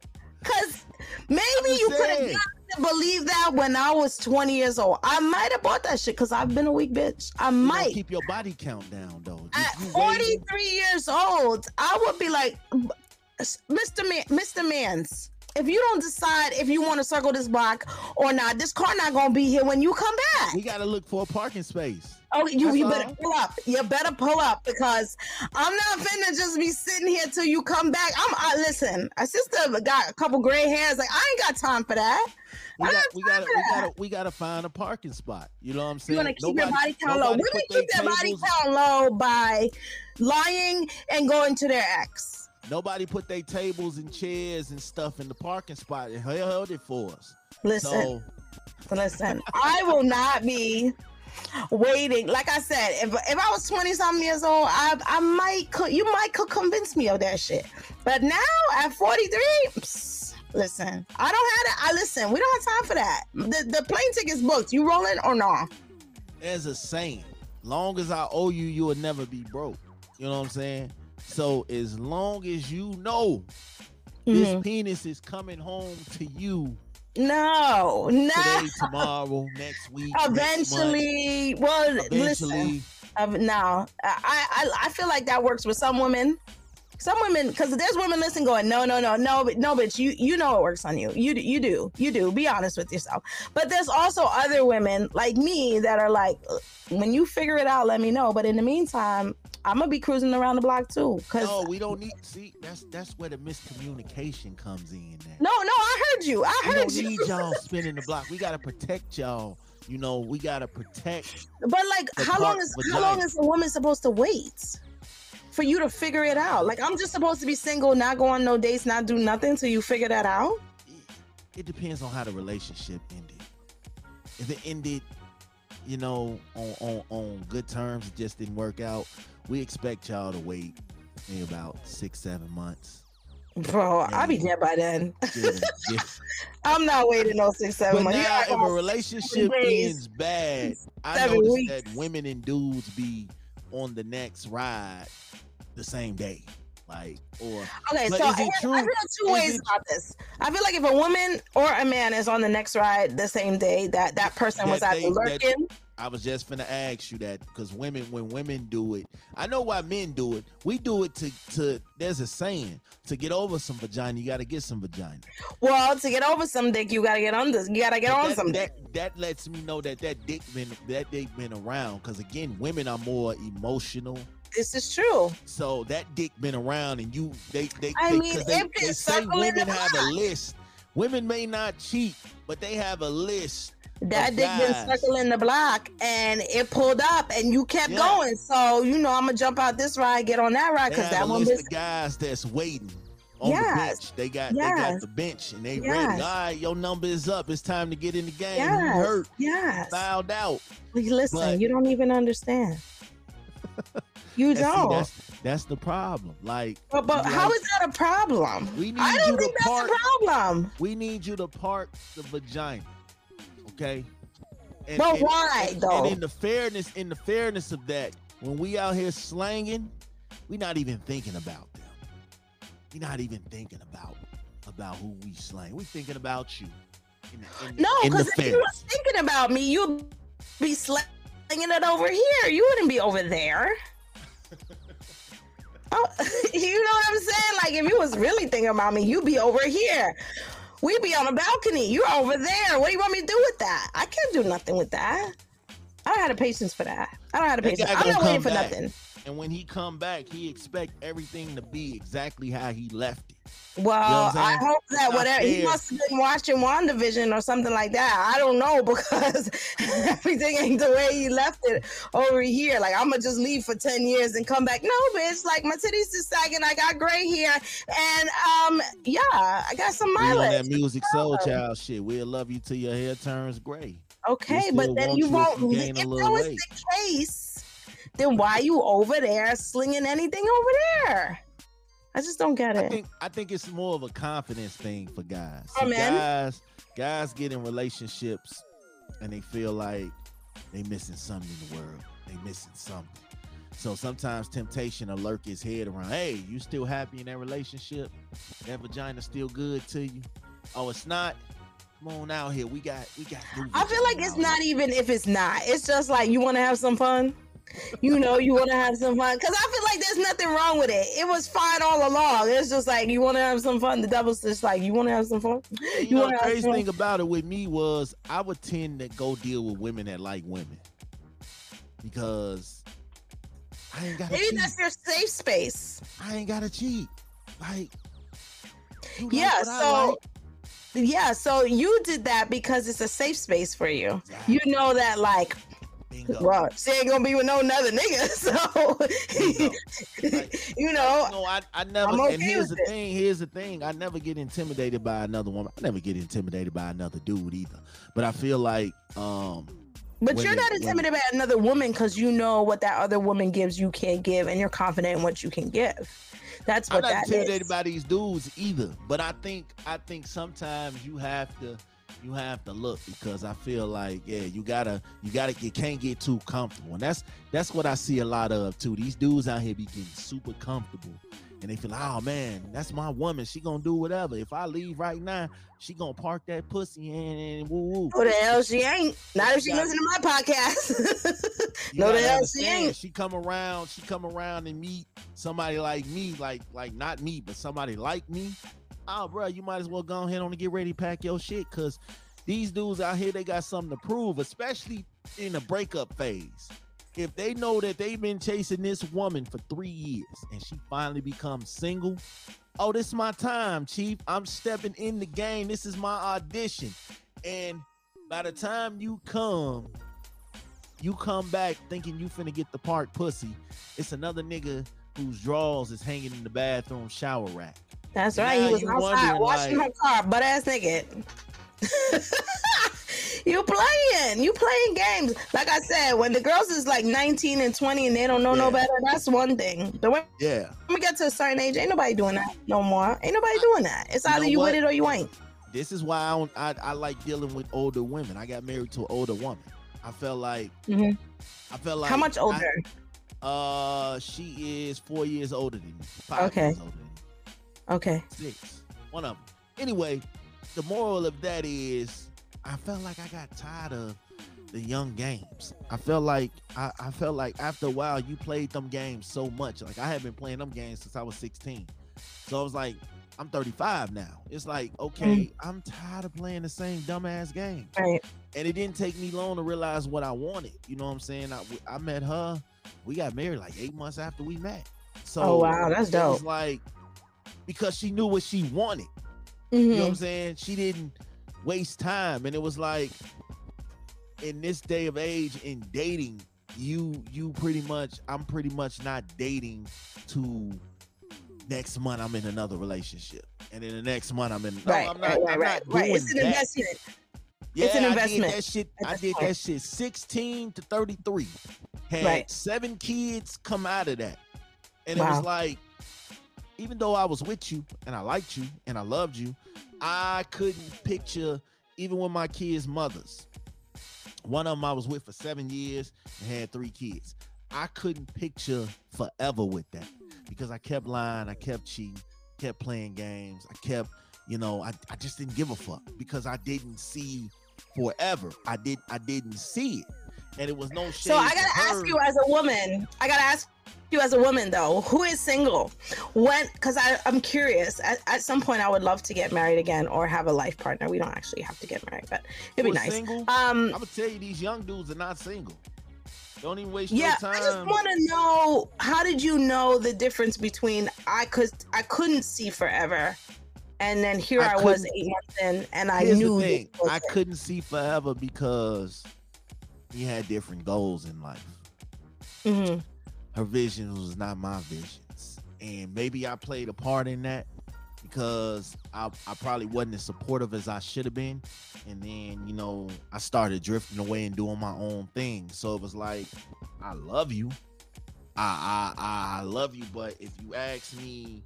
Because maybe you could have gotten to believe that when I was 20 years old. I might have bought that shit because I've been a weak bitch. I might. Keep your body count down, though. At 43 years old, I would be like, Mr. Mans, if you don't decide if you want to circle this block or not, this car not going to be here when you come back. We got to look for a parking space. Oh, you better pull up. You better pull up because I'm not finna just be sitting here till you come back. Listen, a sister got a couple gray hairs. Like, I ain't got time for that. We gotta find a parking spot. You know what I'm saying? You wanna keep your body count low. Women keep their body count low by lying and going to their ex. Nobody put their tables and chairs and stuff in the parking spot and held it for us. Listen, I will not be waiting. Like I said, if I was 20 something years old, you might convince me of that shit. But now at 43, listen, I don't have that. We don't have time for that. The plane ticket's booked. You rolling or not? There's a saying: long as I owe you, you will never be broke. You know what I'm saying? So as long as you know this penis is coming home to you. No. Today, tomorrow, next week. Eventually, next month. Eventually. Listen. No, I feel like that works with some women. Some women, because there's women listening going, no, bitch, you know it works on you. You do. Be honest with yourself. But there's also other women like me that are like, when you figure it out, let me know. But in the meantime, I'm gonna be cruising around the block too. No, we don't need. See, that's where the miscommunication comes in. No, I heard you. We don't need y'all spinning the block. We gotta protect y'all. You know, we gotta protect. But like, how long is a woman supposed to wait for you to figure it out? Like, I'm just supposed to be single, not go on no dates, not do nothing till you figure that out? It depends on how the relationship ended. If it ended, you know, on good terms, it just didn't work out. We expect y'all to wait in about 6-7 months. Bro, and I'll be dead by then. Yeah. I'm not waiting no 6-7 months. Now, if a relationship ends bad, I noticed that women and dudes be on the next ride the same day, so I feel two ways about this. I feel like if a woman or a man is on the next ride the same day, that person was either lurking. I was just finna ask you that, because when women do it, I know why men do it. We do it to there's a saying: to get over some vagina, you gotta get some vagina. Well, to get over some dick, you gotta get on this. You gotta get on some dick. That lets me know that dick been around, because again, women are more emotional. This is true. So that dick been around, and they say women have a list. Women may not cheat, but they have a list. That dick been circling the block, and it pulled up, and you kept going. So you know, I'm gonna jump out this ride, get on that ride, because that one was the guys that's waiting on the bench. They got the bench, and they ready. All right, your number is up. It's time to get in the game. You hurt. Yes. Fouled out. Listen, you don't even understand. You don't. See, that's the problem. Like, but how is that a problem? I don't think that's a problem. We need you to park the vagina, okay? But why though? And in the fairness of that, when we out here slanging, we're not even thinking about them. We're not even thinking about who we slang. We're thinking about you. No, because if you were thinking about me, you'd be slanging it over here. You wouldn't be over there. Oh, you know what I'm saying? Like, if you was really thinking about me, you'd be over here. We'd be on a balcony. You're over there. What do you want me to do with that? I can't do nothing with that. I don't have the patience for that. I'm not waiting for nothing. And when he come back, he expect everything to be exactly how he left it. Well, you know I hope that whatever he must have been watching WandaVision or something like that. I don't know, because everything ain't the way he left it over here. Like, I'm gonna just leave for 10 years and come back. No, bitch, like my titties is sagging. I got gray hair, and yeah, I got some mileage. That music soul child shit. We'll love you till your hair turns gray. Okay, but then you won't. If that was the case, then why you over there slinging anything over there? I just don't get it. I think it's more of a confidence thing for guys. So guys get in relationships and they feel like they missing something in the world. They missing something. So sometimes temptation will lurk his head around. Hey, you still happy in that relationship? That vagina still good to you? Oh, it's not? Come on out here. We got. I feel like it's not even if it's not. It's just like you want to have some fun. You know, you want to have some fun, because I feel like there's nothing wrong with it. It was fine all along. It's just like you want to have some fun. The devil's just like, you want to have some fun. You know, the crazy thing about it with me was I would tend to go deal with women that like women, because I ain't got to cheat. Maybe that's your safe space. I ain't got to cheat. Like, yeah, so. Yeah, so you did that because it's a safe space for you. Exactly. You know that, like, well, she ain't gonna be with no another nigga, so like, you know. No, I never. Okay, and here's the thing. I never get intimidated by another woman. I never get intimidated by another dude either. But I feel like, but you're not intimidated by another woman because you know what that other woman gives you can't give, and you're confident in what you can give. That's what I'm not intimidated by these dudes either. But I think sometimes you have to look, because I feel like, yeah, you gotta you can't get too comfortable. And that's what I see a lot of too. These dudes out here be getting super comfortable and they feel, oh man, that's my woman. She gonna do whatever. If I leave right now, she gonna park that pussy and woo-woo. No the hell she ain't. Not if she listen to my podcast. No the hell she ain't. She come around and meet somebody like me, like not me, but somebody like me. Oh, bro, you might as well go ahead on and get ready to pack your shit, because these dudes out here, they got something to prove, especially in the breakup phase. If they know that they've been chasing this woman for 3 years and she finally becomes single, oh, this is my time, chief. I'm stepping in the game. This is my audition. And by the time you come back thinking you finna get the park pussy, it's another nigga whose drawers is hanging in the bathroom shower rack. That's now right. He was outside washing her car, butt ass naked. You playing games. Like I said, when the girls is like 19 and 20 and they don't know no better, that's one thing. But when we get to a certain age, ain't nobody doing that no more. Ain't nobody doing that. It's either you with it or you ain't. This is why I like dealing with older women. I got married to an older woman. I felt like. How much older? She is 4 years older than me. 5 years older than me. Okay. 6. One of them. Anyway, the moral of that is I felt like I got tired of the young games. I felt like after a while you played them games so much. Like, I had been playing them games since I was 16. So I was like, I'm 35 now. It's like, okay, I'm tired of playing the same dumbass game. Right. And it didn't take me long to realize what I wanted. You know what I'm saying? I met her. We got married like 8 months after we met. So oh, wow, that's dope. It was like, because she knew what she wanted. You know what I'm saying? She didn't waste time. And it was like, in this day of age in dating, I'm pretty much not dating to next month I'm in another relationship. And in the next month I'm in I'm not doing it's an investment. Yeah, it's an investment. I did that shit 16 to 33. Had 7 kids come out of that. And it was like, even though I was with you and I liked you and I loved you, I couldn't picture, even with my kids' mothers. One of them I was with for 7 years and had 3 kids. I couldn't picture forever with that, because I kept lying, I kept cheating, kept playing games. I kept, I just didn't give a fuck, because I didn't see forever. I didn't see it. And it was no shame. So I gotta ask you as a woman. though, who is single? Because I'm curious. At some point, I would love to get married again or have a life partner. We don't actually have to get married, but it'd be nice. I'm gonna tell you, these young dudes are not single. Don't even waste your time. I just want to know, how did you know the difference between I couldn't see forever, and then here I was 8 months in and I knew I couldn't see forever because he had different goals in life. Mm-hmm. Her vision was not my visions, and maybe I played a part in that because I probably wasn't as supportive as I should have been. And then, you know, I started drifting away and doing my own thing. So it was like, I love you. I love you. But if you ask me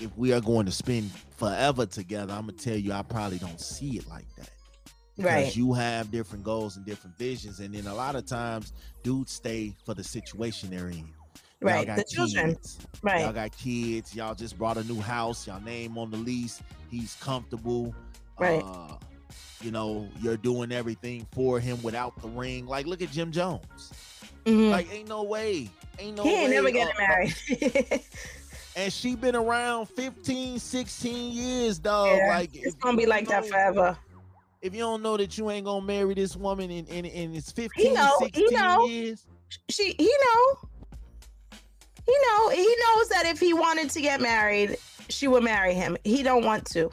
if we are going to spend forever together, I'm going to tell you, I probably don't see it like that. Because you have different goals and different visions. And then a lot of times dudes stay for the situation they're in. Right, the children. Right. Y'all got kids. Y'all just bought a new house. Y'all name on the lease. He's comfortable. Right. You know, you're doing everything for him without the ring. Like, look at Jim Jones. Mm-hmm. Like, ain't no way. Ain't no way. He ain't never getting married. And she been around 15, 16 years, dog. Yeah, like, it's going to be like that forever. If you don't know that you ain't going to marry this woman in it's 15, he know, 16 he know. Years. He knows that if he wanted to get married, she would marry him. He don't want to.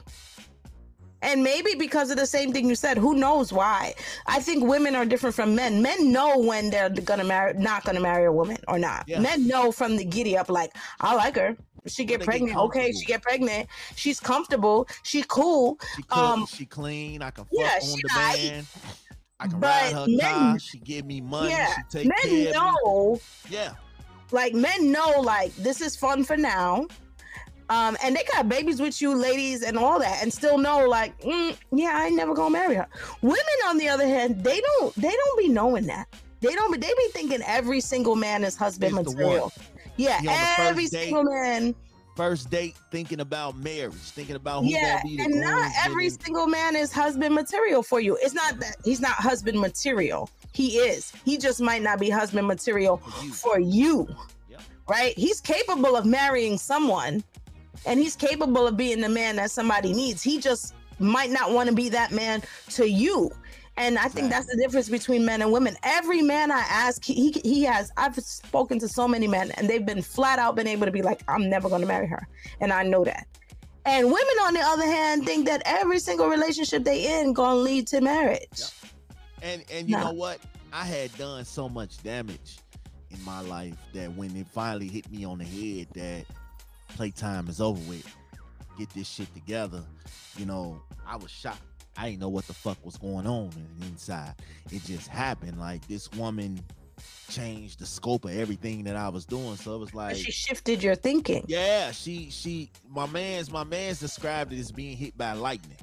And maybe because of the same thing you said, who knows why? I think women are different from men. Men know when they're not gonna marry a woman or not. Yeah. Men know from the giddy up, like, I like her. She get pregnant. Okay, she get pregnant. She's comfortable. She cool. She cool. She clean. I can fuck on demand. I can ride her car. She give me money. Yeah, she take care of me. Yeah. Like, men know, like, this is fun for now. And they got babies with you, ladies, and all that, and still know, like, yeah, I ain't never gonna marry her. Women, on the other hand, they don't be knowing that. They be thinking every single man is husband material. Yeah, every single man. First date, thinking about marriage, thinking about who gonna be the groom. Yeah, and not every single man is husband material for you. It's not that he's not husband material. He is. He just might not be husband material for you, right? He's capable of marrying someone, and he's capable of being the man that somebody needs. He just might not want to be that man to you. And I think that's the difference between men and women. Every man I ask, he has. I've spoken to so many men, and they've been flat out been able to be like, I'm never going to marry her. And I know that. And women, on the other hand, think that every single relationship they in going to lead to marriage. Yep. And you know what? I had done so much damage in my life that when it finally hit me on the head that playtime is over with, get this shit together, you know, I was shocked. I didn't know what the fuck was going on inside. It just happened. Like, this woman changed the scope of everything that I was doing. So it was like, she shifted your thinking. Yeah, she my man's described it as being hit by lightning.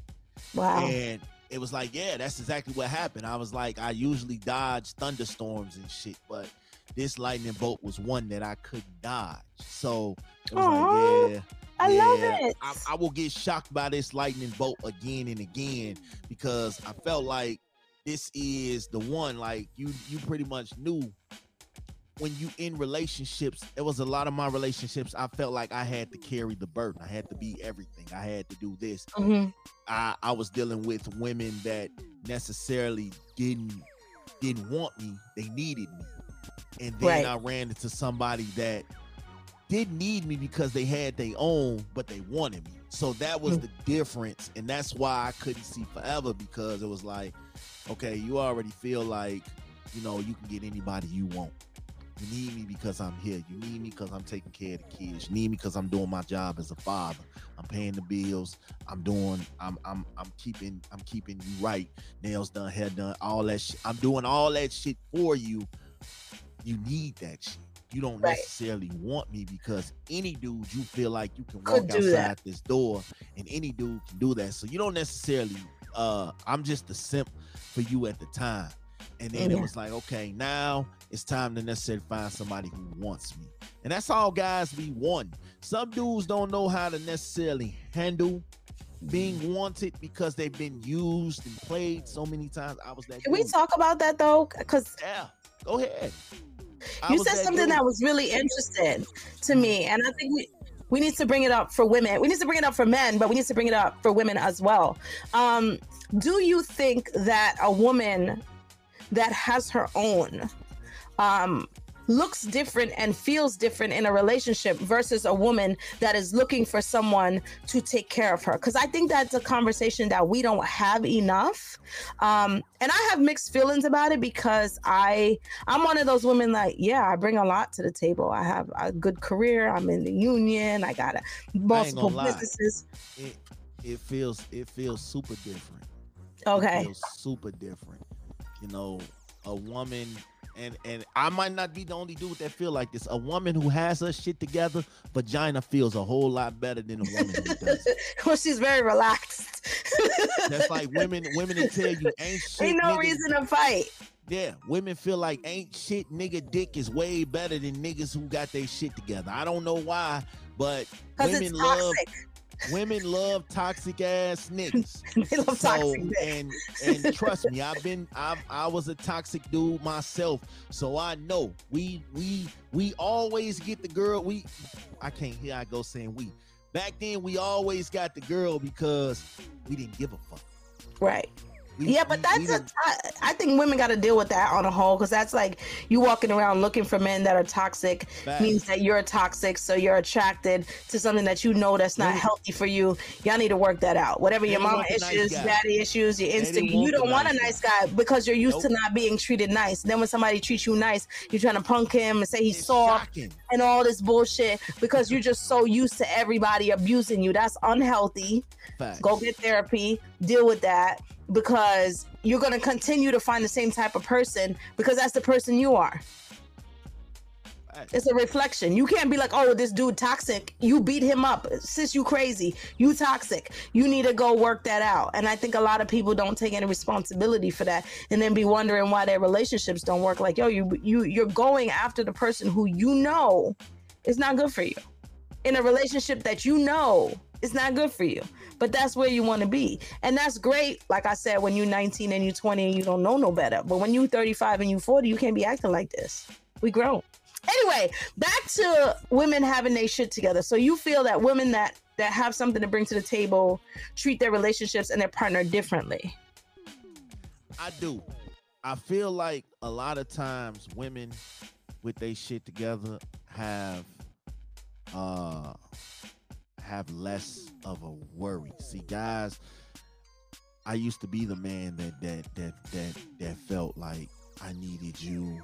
Wow. And it was like, yeah, that's exactly what happened. I was like, I usually dodge thunderstorms and shit, but this lightning bolt was one that I couldn't dodge. So it was like, yeah, I love it. I will get shocked by this lightning bolt again and again, because I felt like this is the one. Like, you pretty much knew when you in relationships. It was a lot of my relationships, I felt like I had to carry the burden. I had to be everything. I had to do this. Mm-hmm. I was dealing with women that necessarily didn't want me. They needed me. And then I ran into somebody that didn't need me because they had their own, but they wanted me. So that was the difference. And that's why I couldn't see forever, because it was like, okay, you already feel like, you know, you can get anybody you want. You need me because I'm here. You need me because I'm taking care of the kids. You need me because I'm doing my job as a father. I'm paying the bills. I'm keeping you right. Nails done, hair done, all that shit. I'm doing all that shit for you. You need that shit. You don't necessarily want me, because any dude you feel like you can walk outside this door, and any dude can do that. So you don't necessarily, I'm just a simp for you at the time. And then it was like, okay, now it's time to necessarily find somebody who wants me. And that's all guys be wanting. Some dudes don't know how to necessarily handle being wanted because they've been used and played so many times. I was that. Can we talk about that though? Because go ahead. You said something that was really interesting to me, and I think we need to bring it up for women. We need to bring it up for men, but we need to bring it up for women as well. Do you think that a woman that has her own looks different and feels different in a relationship versus a woman that is looking for someone to take care of her. Because I think that's a conversation that we don't have enough. And I have mixed feelings about it because I'm one of those women that, yeah, I bring a lot to the table. I have a good career. I'm in the union. I got multiple businesses. It feels super different. Okay. It feels super different. You know, a woman... And I might not be the only dude that feel like this. A woman who has her shit together, vagina feels a whole lot better than a woman who doesn't. Well, she's very relaxed. That's like women that tell you ain't shit. Ain't no nigga, reason to fight. Yeah, women feel like ain't shit nigga dick is way better than niggas who got their shit together. I don't know why, but women love... Women love toxic ass niggas. They love toxic niggas. And trust me, I was a toxic dude myself, so I know we always get the girl. Back then we always got the girl because we didn't give a fuck. Right. I think women got to deal with that on a whole, because that's like you walking around looking for men that are toxic. Facts. Means that you're toxic, so you're attracted to something that you know that's not healthy for you. Y'all need to work that out. Whatever your mama issues, daddy issues, your instinct, you don't want a nice guy because you're used to not being treated nice. And then when somebody treats you nice, you're trying to punk him and say he's soft and all this bullshit because you're just so used to everybody abusing you. That's unhealthy. Facts. Go get therapy. Deal with that. Because you're going to continue to find the same type of person because that's the person you are. It's a reflection. You can't be like, oh, this dude toxic. You beat him up. Sis, you crazy. You toxic. You need to go work that out. And I think a lot of people don't take any responsibility for that and then be wondering why their relationships don't work. Like, yo, you're going after the person who you know is not good for you in a relationship that you know it's not good for you, but that's where you want to be. And that's great. Like I said, when you're 19 and you're 20 and you don't know no better, but when you're 35 and you're 40, you can't be acting like this. We grown. Anyway, back to women having their shit together. So you feel that women that have something to bring to the table treat their relationships and their partner differently? I do. I feel like a lot of times women with their shit together have less of a worry. See, guys, I used to be the man that felt like I needed you,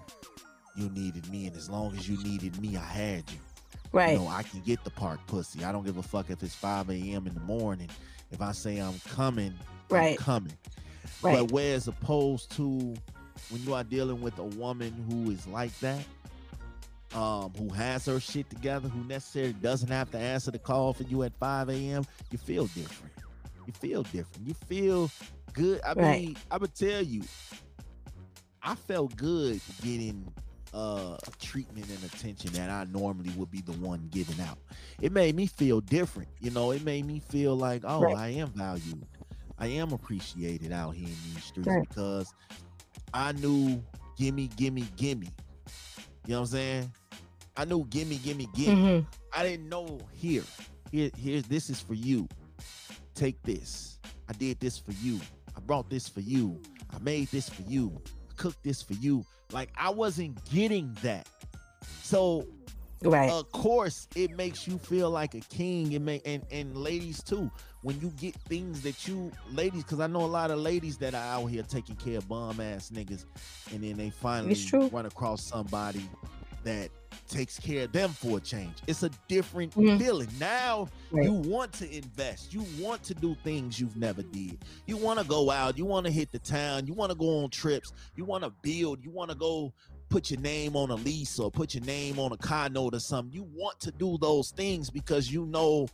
you needed me, and as long as you needed me, I had you. Right. You know, I can get the park pussy. I don't give a fuck if it's 5 a.m. in the morning. If I say I'm coming, right, I'm coming. Right. But whereas opposed to when you are dealing with a woman who is like that, who has her shit together, who necessarily doesn't have to answer the call for you at 5 a.m., you feel different. You feel different. You feel good. I mean, I would tell you, I felt good getting treatment and attention that I normally would be the one giving out. It made me feel different. You know, it made me feel like, oh, I am valued. I am appreciated out here in these streets because I knew gimme, gimme, gimme. You know what I'm saying? I knew gimme. Mm-hmm. I didn't know here, this is for you. Take this. I did this for you. I brought this for you. I made this for you. I cooked this for you. Like, I wasn't getting that. So, of course, it makes you feel like a king. And ladies, too, when you get things that you, ladies, because I know a lot of ladies that are out here taking care of bum-ass niggas, and then they finally run across somebody that takes care of them for a change. It's a different feeling. Now you want to invest. You want to do things you've never did. You want to go out. You want to hit the town. You want to go on trips. You want to build. You want to go put your name on a lease or put your name on a car note or something. You want to do those things because you know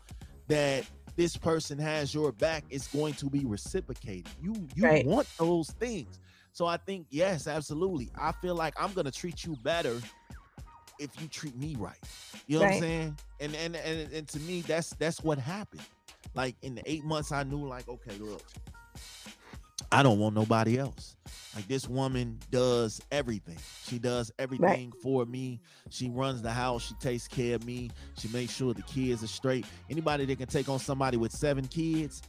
that this person has your back. It's going to be reciprocated. You want those things. So I think, yes, absolutely. I feel like I'm going to treat you better if you treat me right. You know what I'm saying? And to me, that's what happened. Like, in the 8 months, I knew, like, okay, look, I don't want nobody else. Like, this woman does everything. She does everything for me. She runs the house. She takes care of me. She makes sure the kids are straight. Anybody that can take on somebody with 7 kids,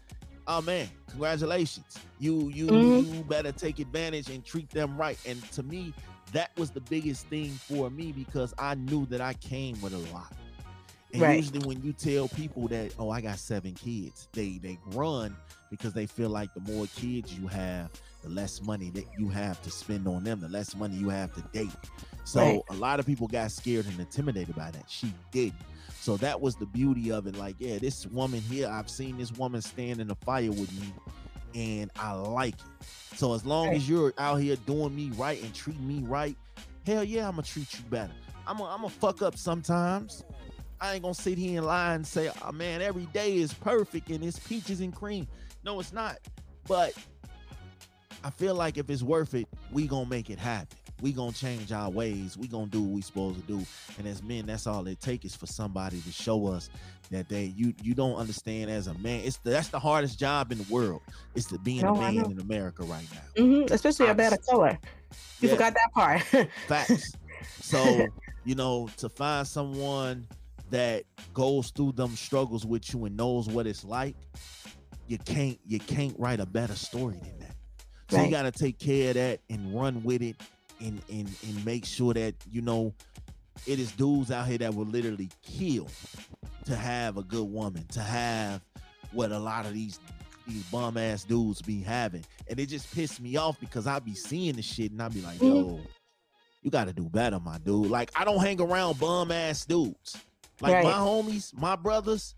oh, man, congratulations. You better take advantage and treat them right. And to me, that was the biggest thing for me, because I knew that I came with a lot. And right. usually when you tell people that, oh, I got 7 kids, they run because they feel like the more kids you have, the less money that you have to spend on them, the less money you have to date. So right. a lot of people got scared and intimidated by that. She didn't. So that was the beauty of it. Like, yeah, this woman here, I've seen this woman stand in the fire with me and I like it. So as long right. as you're out here doing me right and treating me right, hell yeah, I'm going to treat you better. I'm going to fuck up sometimes. I ain't gonna sit here and lie and say, oh man, every day is perfect and it's peaches and cream. No, it's not. But I feel like if it's worth it, we gonna make it happen. We gonna change our ways. We gonna do what we supposed to do. And as men, that's all it takes is for somebody to show us that you don't understand as a man. That's the hardest job in the world. It's to being a man in America right now. Mm-hmm. Especially a man of color. You forgot that part. Facts. So, to find someone that goes through them struggles with you and knows what it's like, you can't write a better story than that. So right. you got to take care of that and run with it and make sure that, it is dudes out here that will literally kill to have a good woman, to have what a lot of these bum ass dudes be having. And it just pissed me off because I be seeing this shit and I be like, yo, you got to do better, my dude. Like, I don't hang around bum ass dudes. Like right. my homies, my brothers,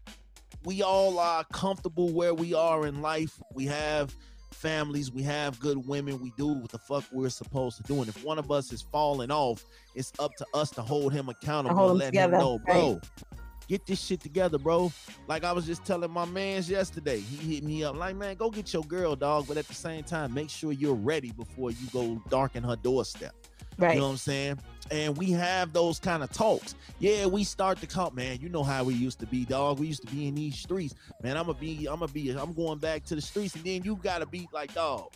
we all are comfortable where we are in life. We have families, we have good women, we do what the fuck we're supposed to do. And if one of us is falling off, it's up to us to hold him accountable and let him know, bro, get this shit together, bro. Like I was just telling my mans yesterday, he hit me up like, man, go get your girl, dog. But at the same time, make sure you're ready before you go darken her doorstep. Right. You know what I'm saying? And we have those kind of talks. Yeah, we start to call, man, you know how we used to be, dog. We used to be in these streets. Man, I'm going back to the streets. And then you got to be like, dog,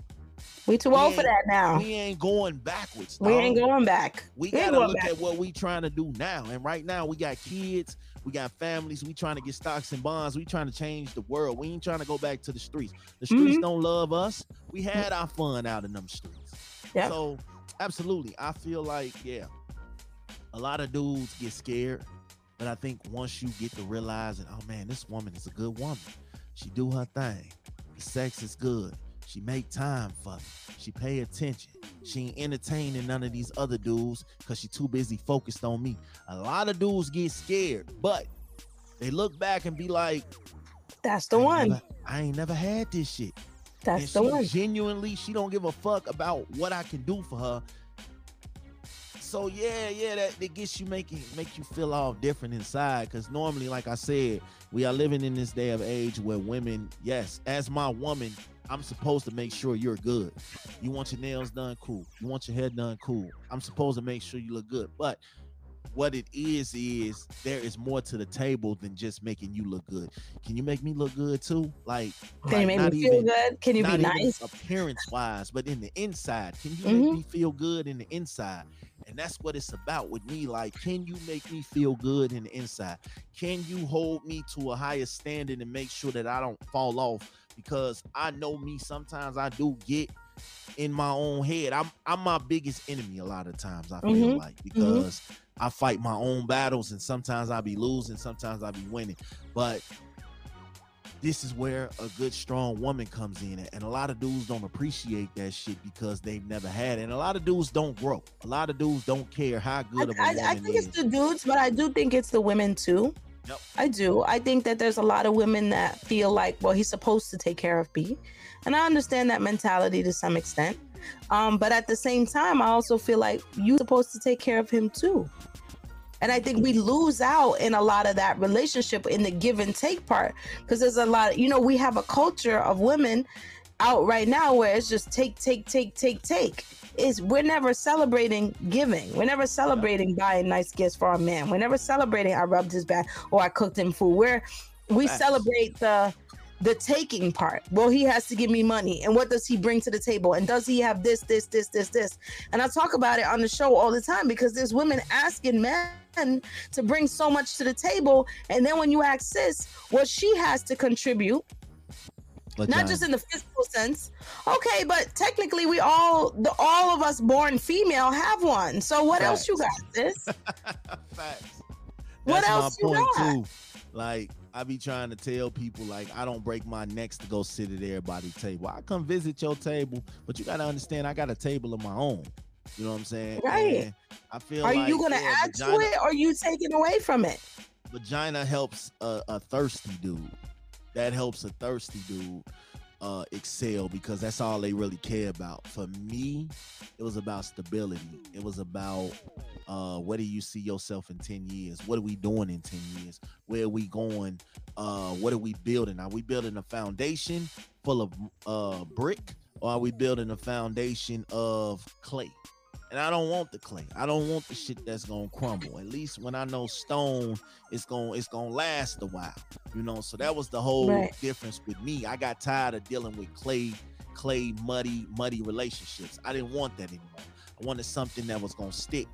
we too old for that now. We ain't going backwards. Dog. We ain't going back. We got to look at what we trying to do now. And right now we got kids. We got families. We trying to get stocks and bonds. We trying to change the world. We ain't trying to go back to the streets. The streets don't love us. We had our fun out in them streets. Yep. So absolutely. I feel like, yeah, a lot of dudes get scared, but I think once you get to realize that, oh man, this woman is a good woman. She do her thing. The sex is good. She make time for me. She pay attention. She ain't entertaining none of these other dudes because she too busy focused on me. A lot of dudes get scared, but they look back and be like, that's the one. I ain't never had this shit. That's the one. Genuinely, she don't give a fuck about what I can do for her. So yeah, that gets you make you feel all different inside. Cause normally, like I said, we are living in this day of age where women, yes, as my woman, I'm supposed to make sure you're good. You want your nails done, cool. You want your hair done, cool. I'm supposed to make sure you look good. But what it is there is more to the table than just making you look good. Can you make me look good too? Like, can you make me feel good? Can you be nice? Appearance wise, but in the inside, can you make me feel good in the inside? And that's what it's about with me. Like, can you make me feel good in the inside? Can you hold me to a higher standard and make sure that I don't fall off? Because I know me, sometimes I do get in my own head. I'm my biggest enemy a lot of times, I feel like, because I fight my own battles, and sometimes I be losing, sometimes I be winning. But this is where a good, strong woman comes in. And a lot of dudes don't appreciate that shit because they've never had it. And a lot of dudes don't grow. A lot of dudes don't care how good of a woman is. I think it's the dudes, but I do think it's the women too. Yep. I do. I think that there's a lot of women that feel like, well, he's supposed to take care of me. And I understand that mentality to some extent. But at the same time, I also feel like you're supposed to take care of him too. And I think we lose out in a lot of that relationship in the give and take part, because there's a lot of, we have a culture of women out right now where it's just take. We're never celebrating giving. We're never celebrating buying nice gifts for our man. We're never celebrating I rubbed his back or I cooked him food. We celebrate the taking part. Well, he has to give me money. And what does he bring to the table? And does he have this? And I talk about it on the show all the time because there's women asking men to bring so much to the table. And then when you ask sis what she has to contribute, Not just in the physical sense. Okay, but technically we all of us born female have one. So what else you got, sis? Facts. What else you got? That's my point too. Like, I be trying to tell people, like, I don't break my necks to go sit at everybody's table. I come visit your table, but you got to understand I got a table of my own. You know what I'm saying? Right. And I feel like, you going to add to it, or you taking away from it? Vagina helps a thirsty dude. That helps a thirsty dude excel, because that's all they really care about. For me, it was about stability. It was about where do you see yourself in 10 years? What are we doing in 10 years? Where are we going? What are we building? Are we building a foundation full of brick, or are we building a foundation of clay? And I don't want the clay. I don't want the shit that's gonna crumble. At least when I know stone, it's gonna last a while, you know. So that was the whole difference with me. I got tired of dealing with clay, muddy relationships. I didn't want that anymore. I wanted something that was gonna stick.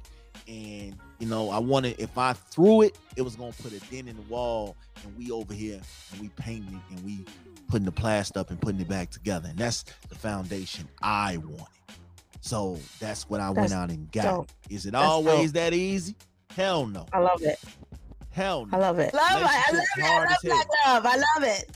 And you know, I wanted, if I threw it, it was gonna put a dent in the wall. And we over here and we painting it and we putting the plaster up and putting it back together. And that's the foundation I wanted. So that's what I went out and got. Dope. Is it that's always dope. That easy? Hell no. I love it. Hell no. I love it. I love it.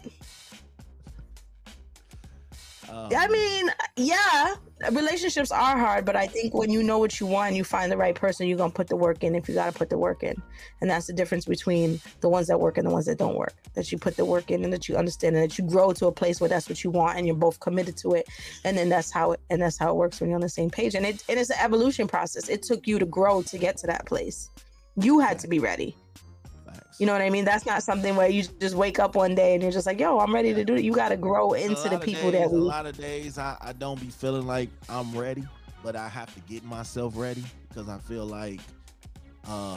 I mean, yeah, relationships are hard, but I think when you know what you want and you find the right person, you're going to put the work in if you got to put the work in. And that's the difference between the ones that work and the ones that don't work. That you put the work in and that you understand and that you grow to a place where that's what you want and you're both committed to it. And then that's how it works when you're on the same page. And it's an evolution process. It took you to grow to get to that place. You had to be ready. You know what I mean? That's not something where you just wake up one day and you're just like, yo, I'm ready to do it. You got to grow into the people that we... A lot of days, I don't be feeling like I'm ready, but I have to get myself ready, because I feel like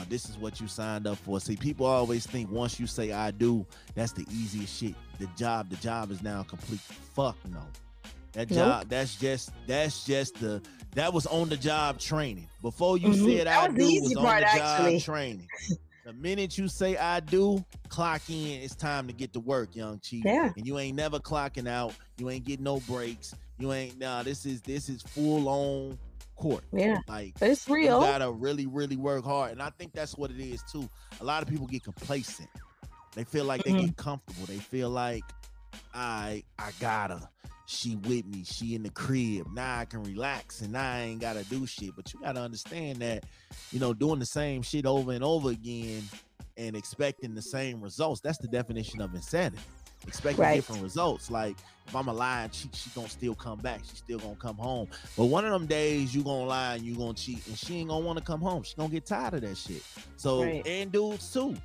this is what you signed up for. See, people always think once you say I do, that's the easiest shit. The job is now complete. Fuck no. That job, that was on the job training. Before you said I do, it was on the job training. The minute you say I do, clock in, it's time to get to work, young chief. Yeah. And you ain't never clocking out. You ain't getting no breaks. You ain't, this is full on court. Yeah. Like, but it's real. You gotta really, really work hard. And I think that's what it is too. A lot of people get complacent. They feel like they get comfortable. They feel like I gotta. She with me, she in the crib. Now I can relax and now I ain't gotta do shit. But you gotta understand that, you know, doing the same shit over and over again and expecting the same results, that's the definition of insanity. Expecting different results. Like, if I'm a lie and cheat, she gonna still come back. She still gonna come home. But one of them days you gonna lie and you gonna cheat and she ain't gonna wanna come home. She gonna get tired of that shit. So, and dudes too.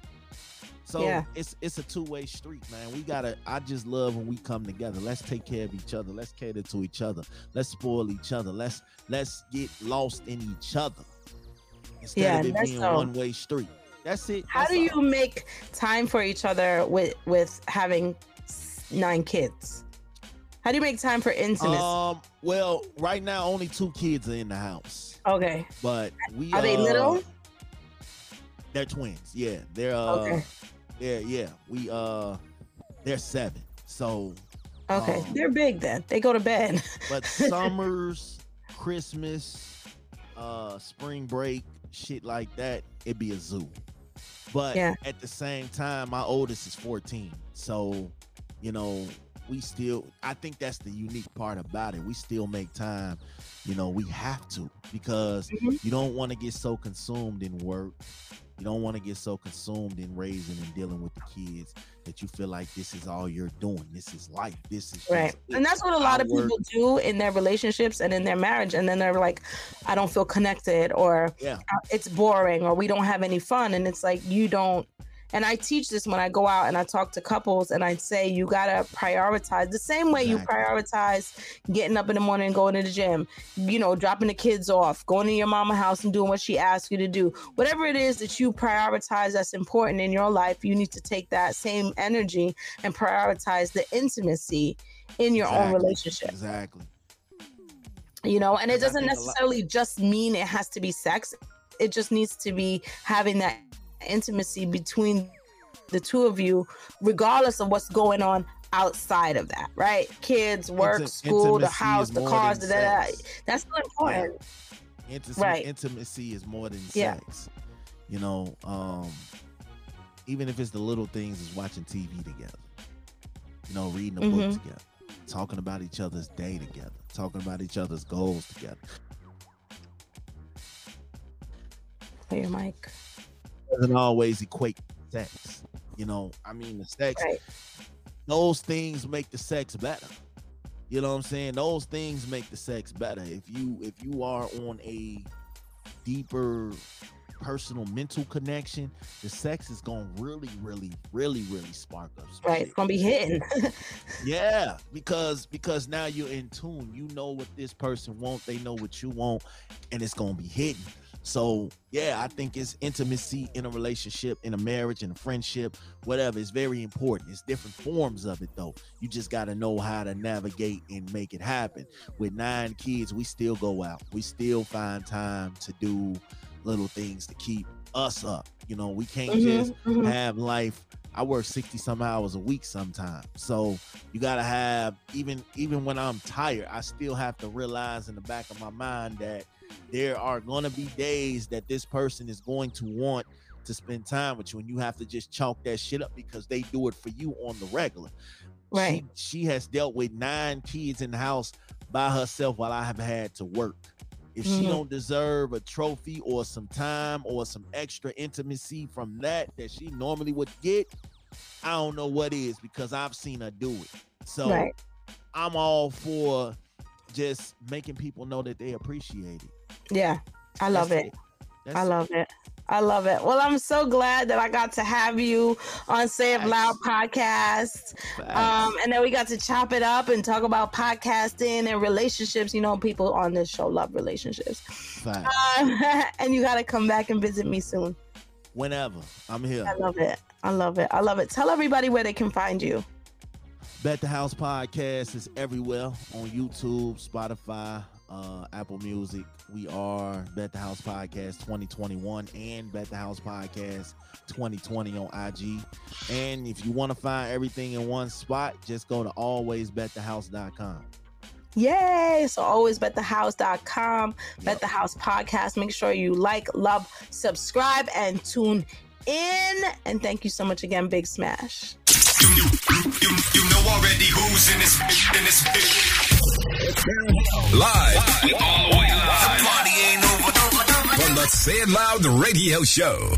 So it's a two-way street, man. I just love when we come together. Let's take care of each other. Let's cater to each other. Let's spoil each other. Let's get lost in each other. Instead of it being a one-way street. That's it. How do you make time for each other with having 9 kids? How do you make time for intimacy? Well, right now only 2 kids are in the house. Okay. But are they little? They're twins. Yeah. They're they're 7. So they're big then. They go to bed. But summers, Christmas, spring break, shit like that, it'd be a zoo. But at the same time, my oldest is 14. So, you know, I think that's the unique part about it. We still make time. You know, we have to, because you don't want to get so consumed in work. You don't want to get so consumed in raising and dealing with the kids that you feel like this is all you're doing. This is life. This is And that's what a lot of people do in their relationships and in their marriage. And then they're like, I don't feel connected, or it's boring, or we don't have any fun. And it's like, you don't. And I teach this when I go out and I talk to couples, and I say, you got to prioritize the same way you prioritize getting up in the morning and going to the gym, you know, dropping the kids off, going to your mama's house and doing what she asks you to do. Whatever it is that you prioritize that's important in your life, you need to take that same energy and prioritize the intimacy in your own relationship. Exactly. You know, and it doesn't necessarily just mean it has to be sex. It just needs to be having that intimacy between the two of you, regardless of what's going on outside of that, right? Kids, work, school, the house, the cars, that's still important. Yeah. Intimacy is more than sex. You know, even if it's the little things, is watching TV together, you know, reading a book together, talking about each other's day together, talking about each other's goals together. Clear your mic. Doesn't always equate sex, you know. I mean, the sex, those things make the sex better. You know what I'm saying? Those things make the sex better. If you are on a deeper personal mental connection, the sex is gonna really spark up. Right, it's gonna be hitting. Yeah, because now you're in tune. You know what this person wants, they know what you want, and it's gonna be hitting. So yeah, I think it's intimacy in a relationship, in a marriage, in a friendship, whatever. It's very important. It's different forms of it though. You just got to know how to navigate and make it happen. With 9 kids, we still go out. We still find time to do little things to keep us up. You know, we can't just have life. I work 60 some hours a week sometimes. So you got to have, even when I'm tired, I still have to realize in the back of my mind that there are going to be days that this person is going to want to spend time with you, and you have to just chalk that shit up because they do it for you on the regular. Right. She has dealt with 9 kids in the house by herself while I have had to work. If she don't deserve a trophy or some time or some extra intimacy from that she normally would get, I don't know what is, because I've seen her do it. So I'm all for just making people know that they appreciate it. Yeah, I love it. I love it. Well, I'm so glad that I got to have you on Say It Loud podcast. And then we got to chop it up and talk about podcasting and relationships. You know, people on this show love relationships. And you got to come back and visit me soon. Whenever. I'm here. I love it. I love it. I love it. Tell everybody where they can find you. Bet the House podcast is everywhere, on YouTube, Spotify, Apple Music. We are Bet the House Podcast 2021 and Bet the House Podcast 2020 on IG. And if you want to find everything in one spot, just go to alwaysbetthehouse.com. Yay! So always betthehouse.com, Bet the House Podcast. Make sure you like, love, subscribe, and tune in. And thank you so much again, Big Smash. You know already who's in this bitch, in this bitch. Live. All the way live. The party ain't over. From the Say It Loud Radio Show.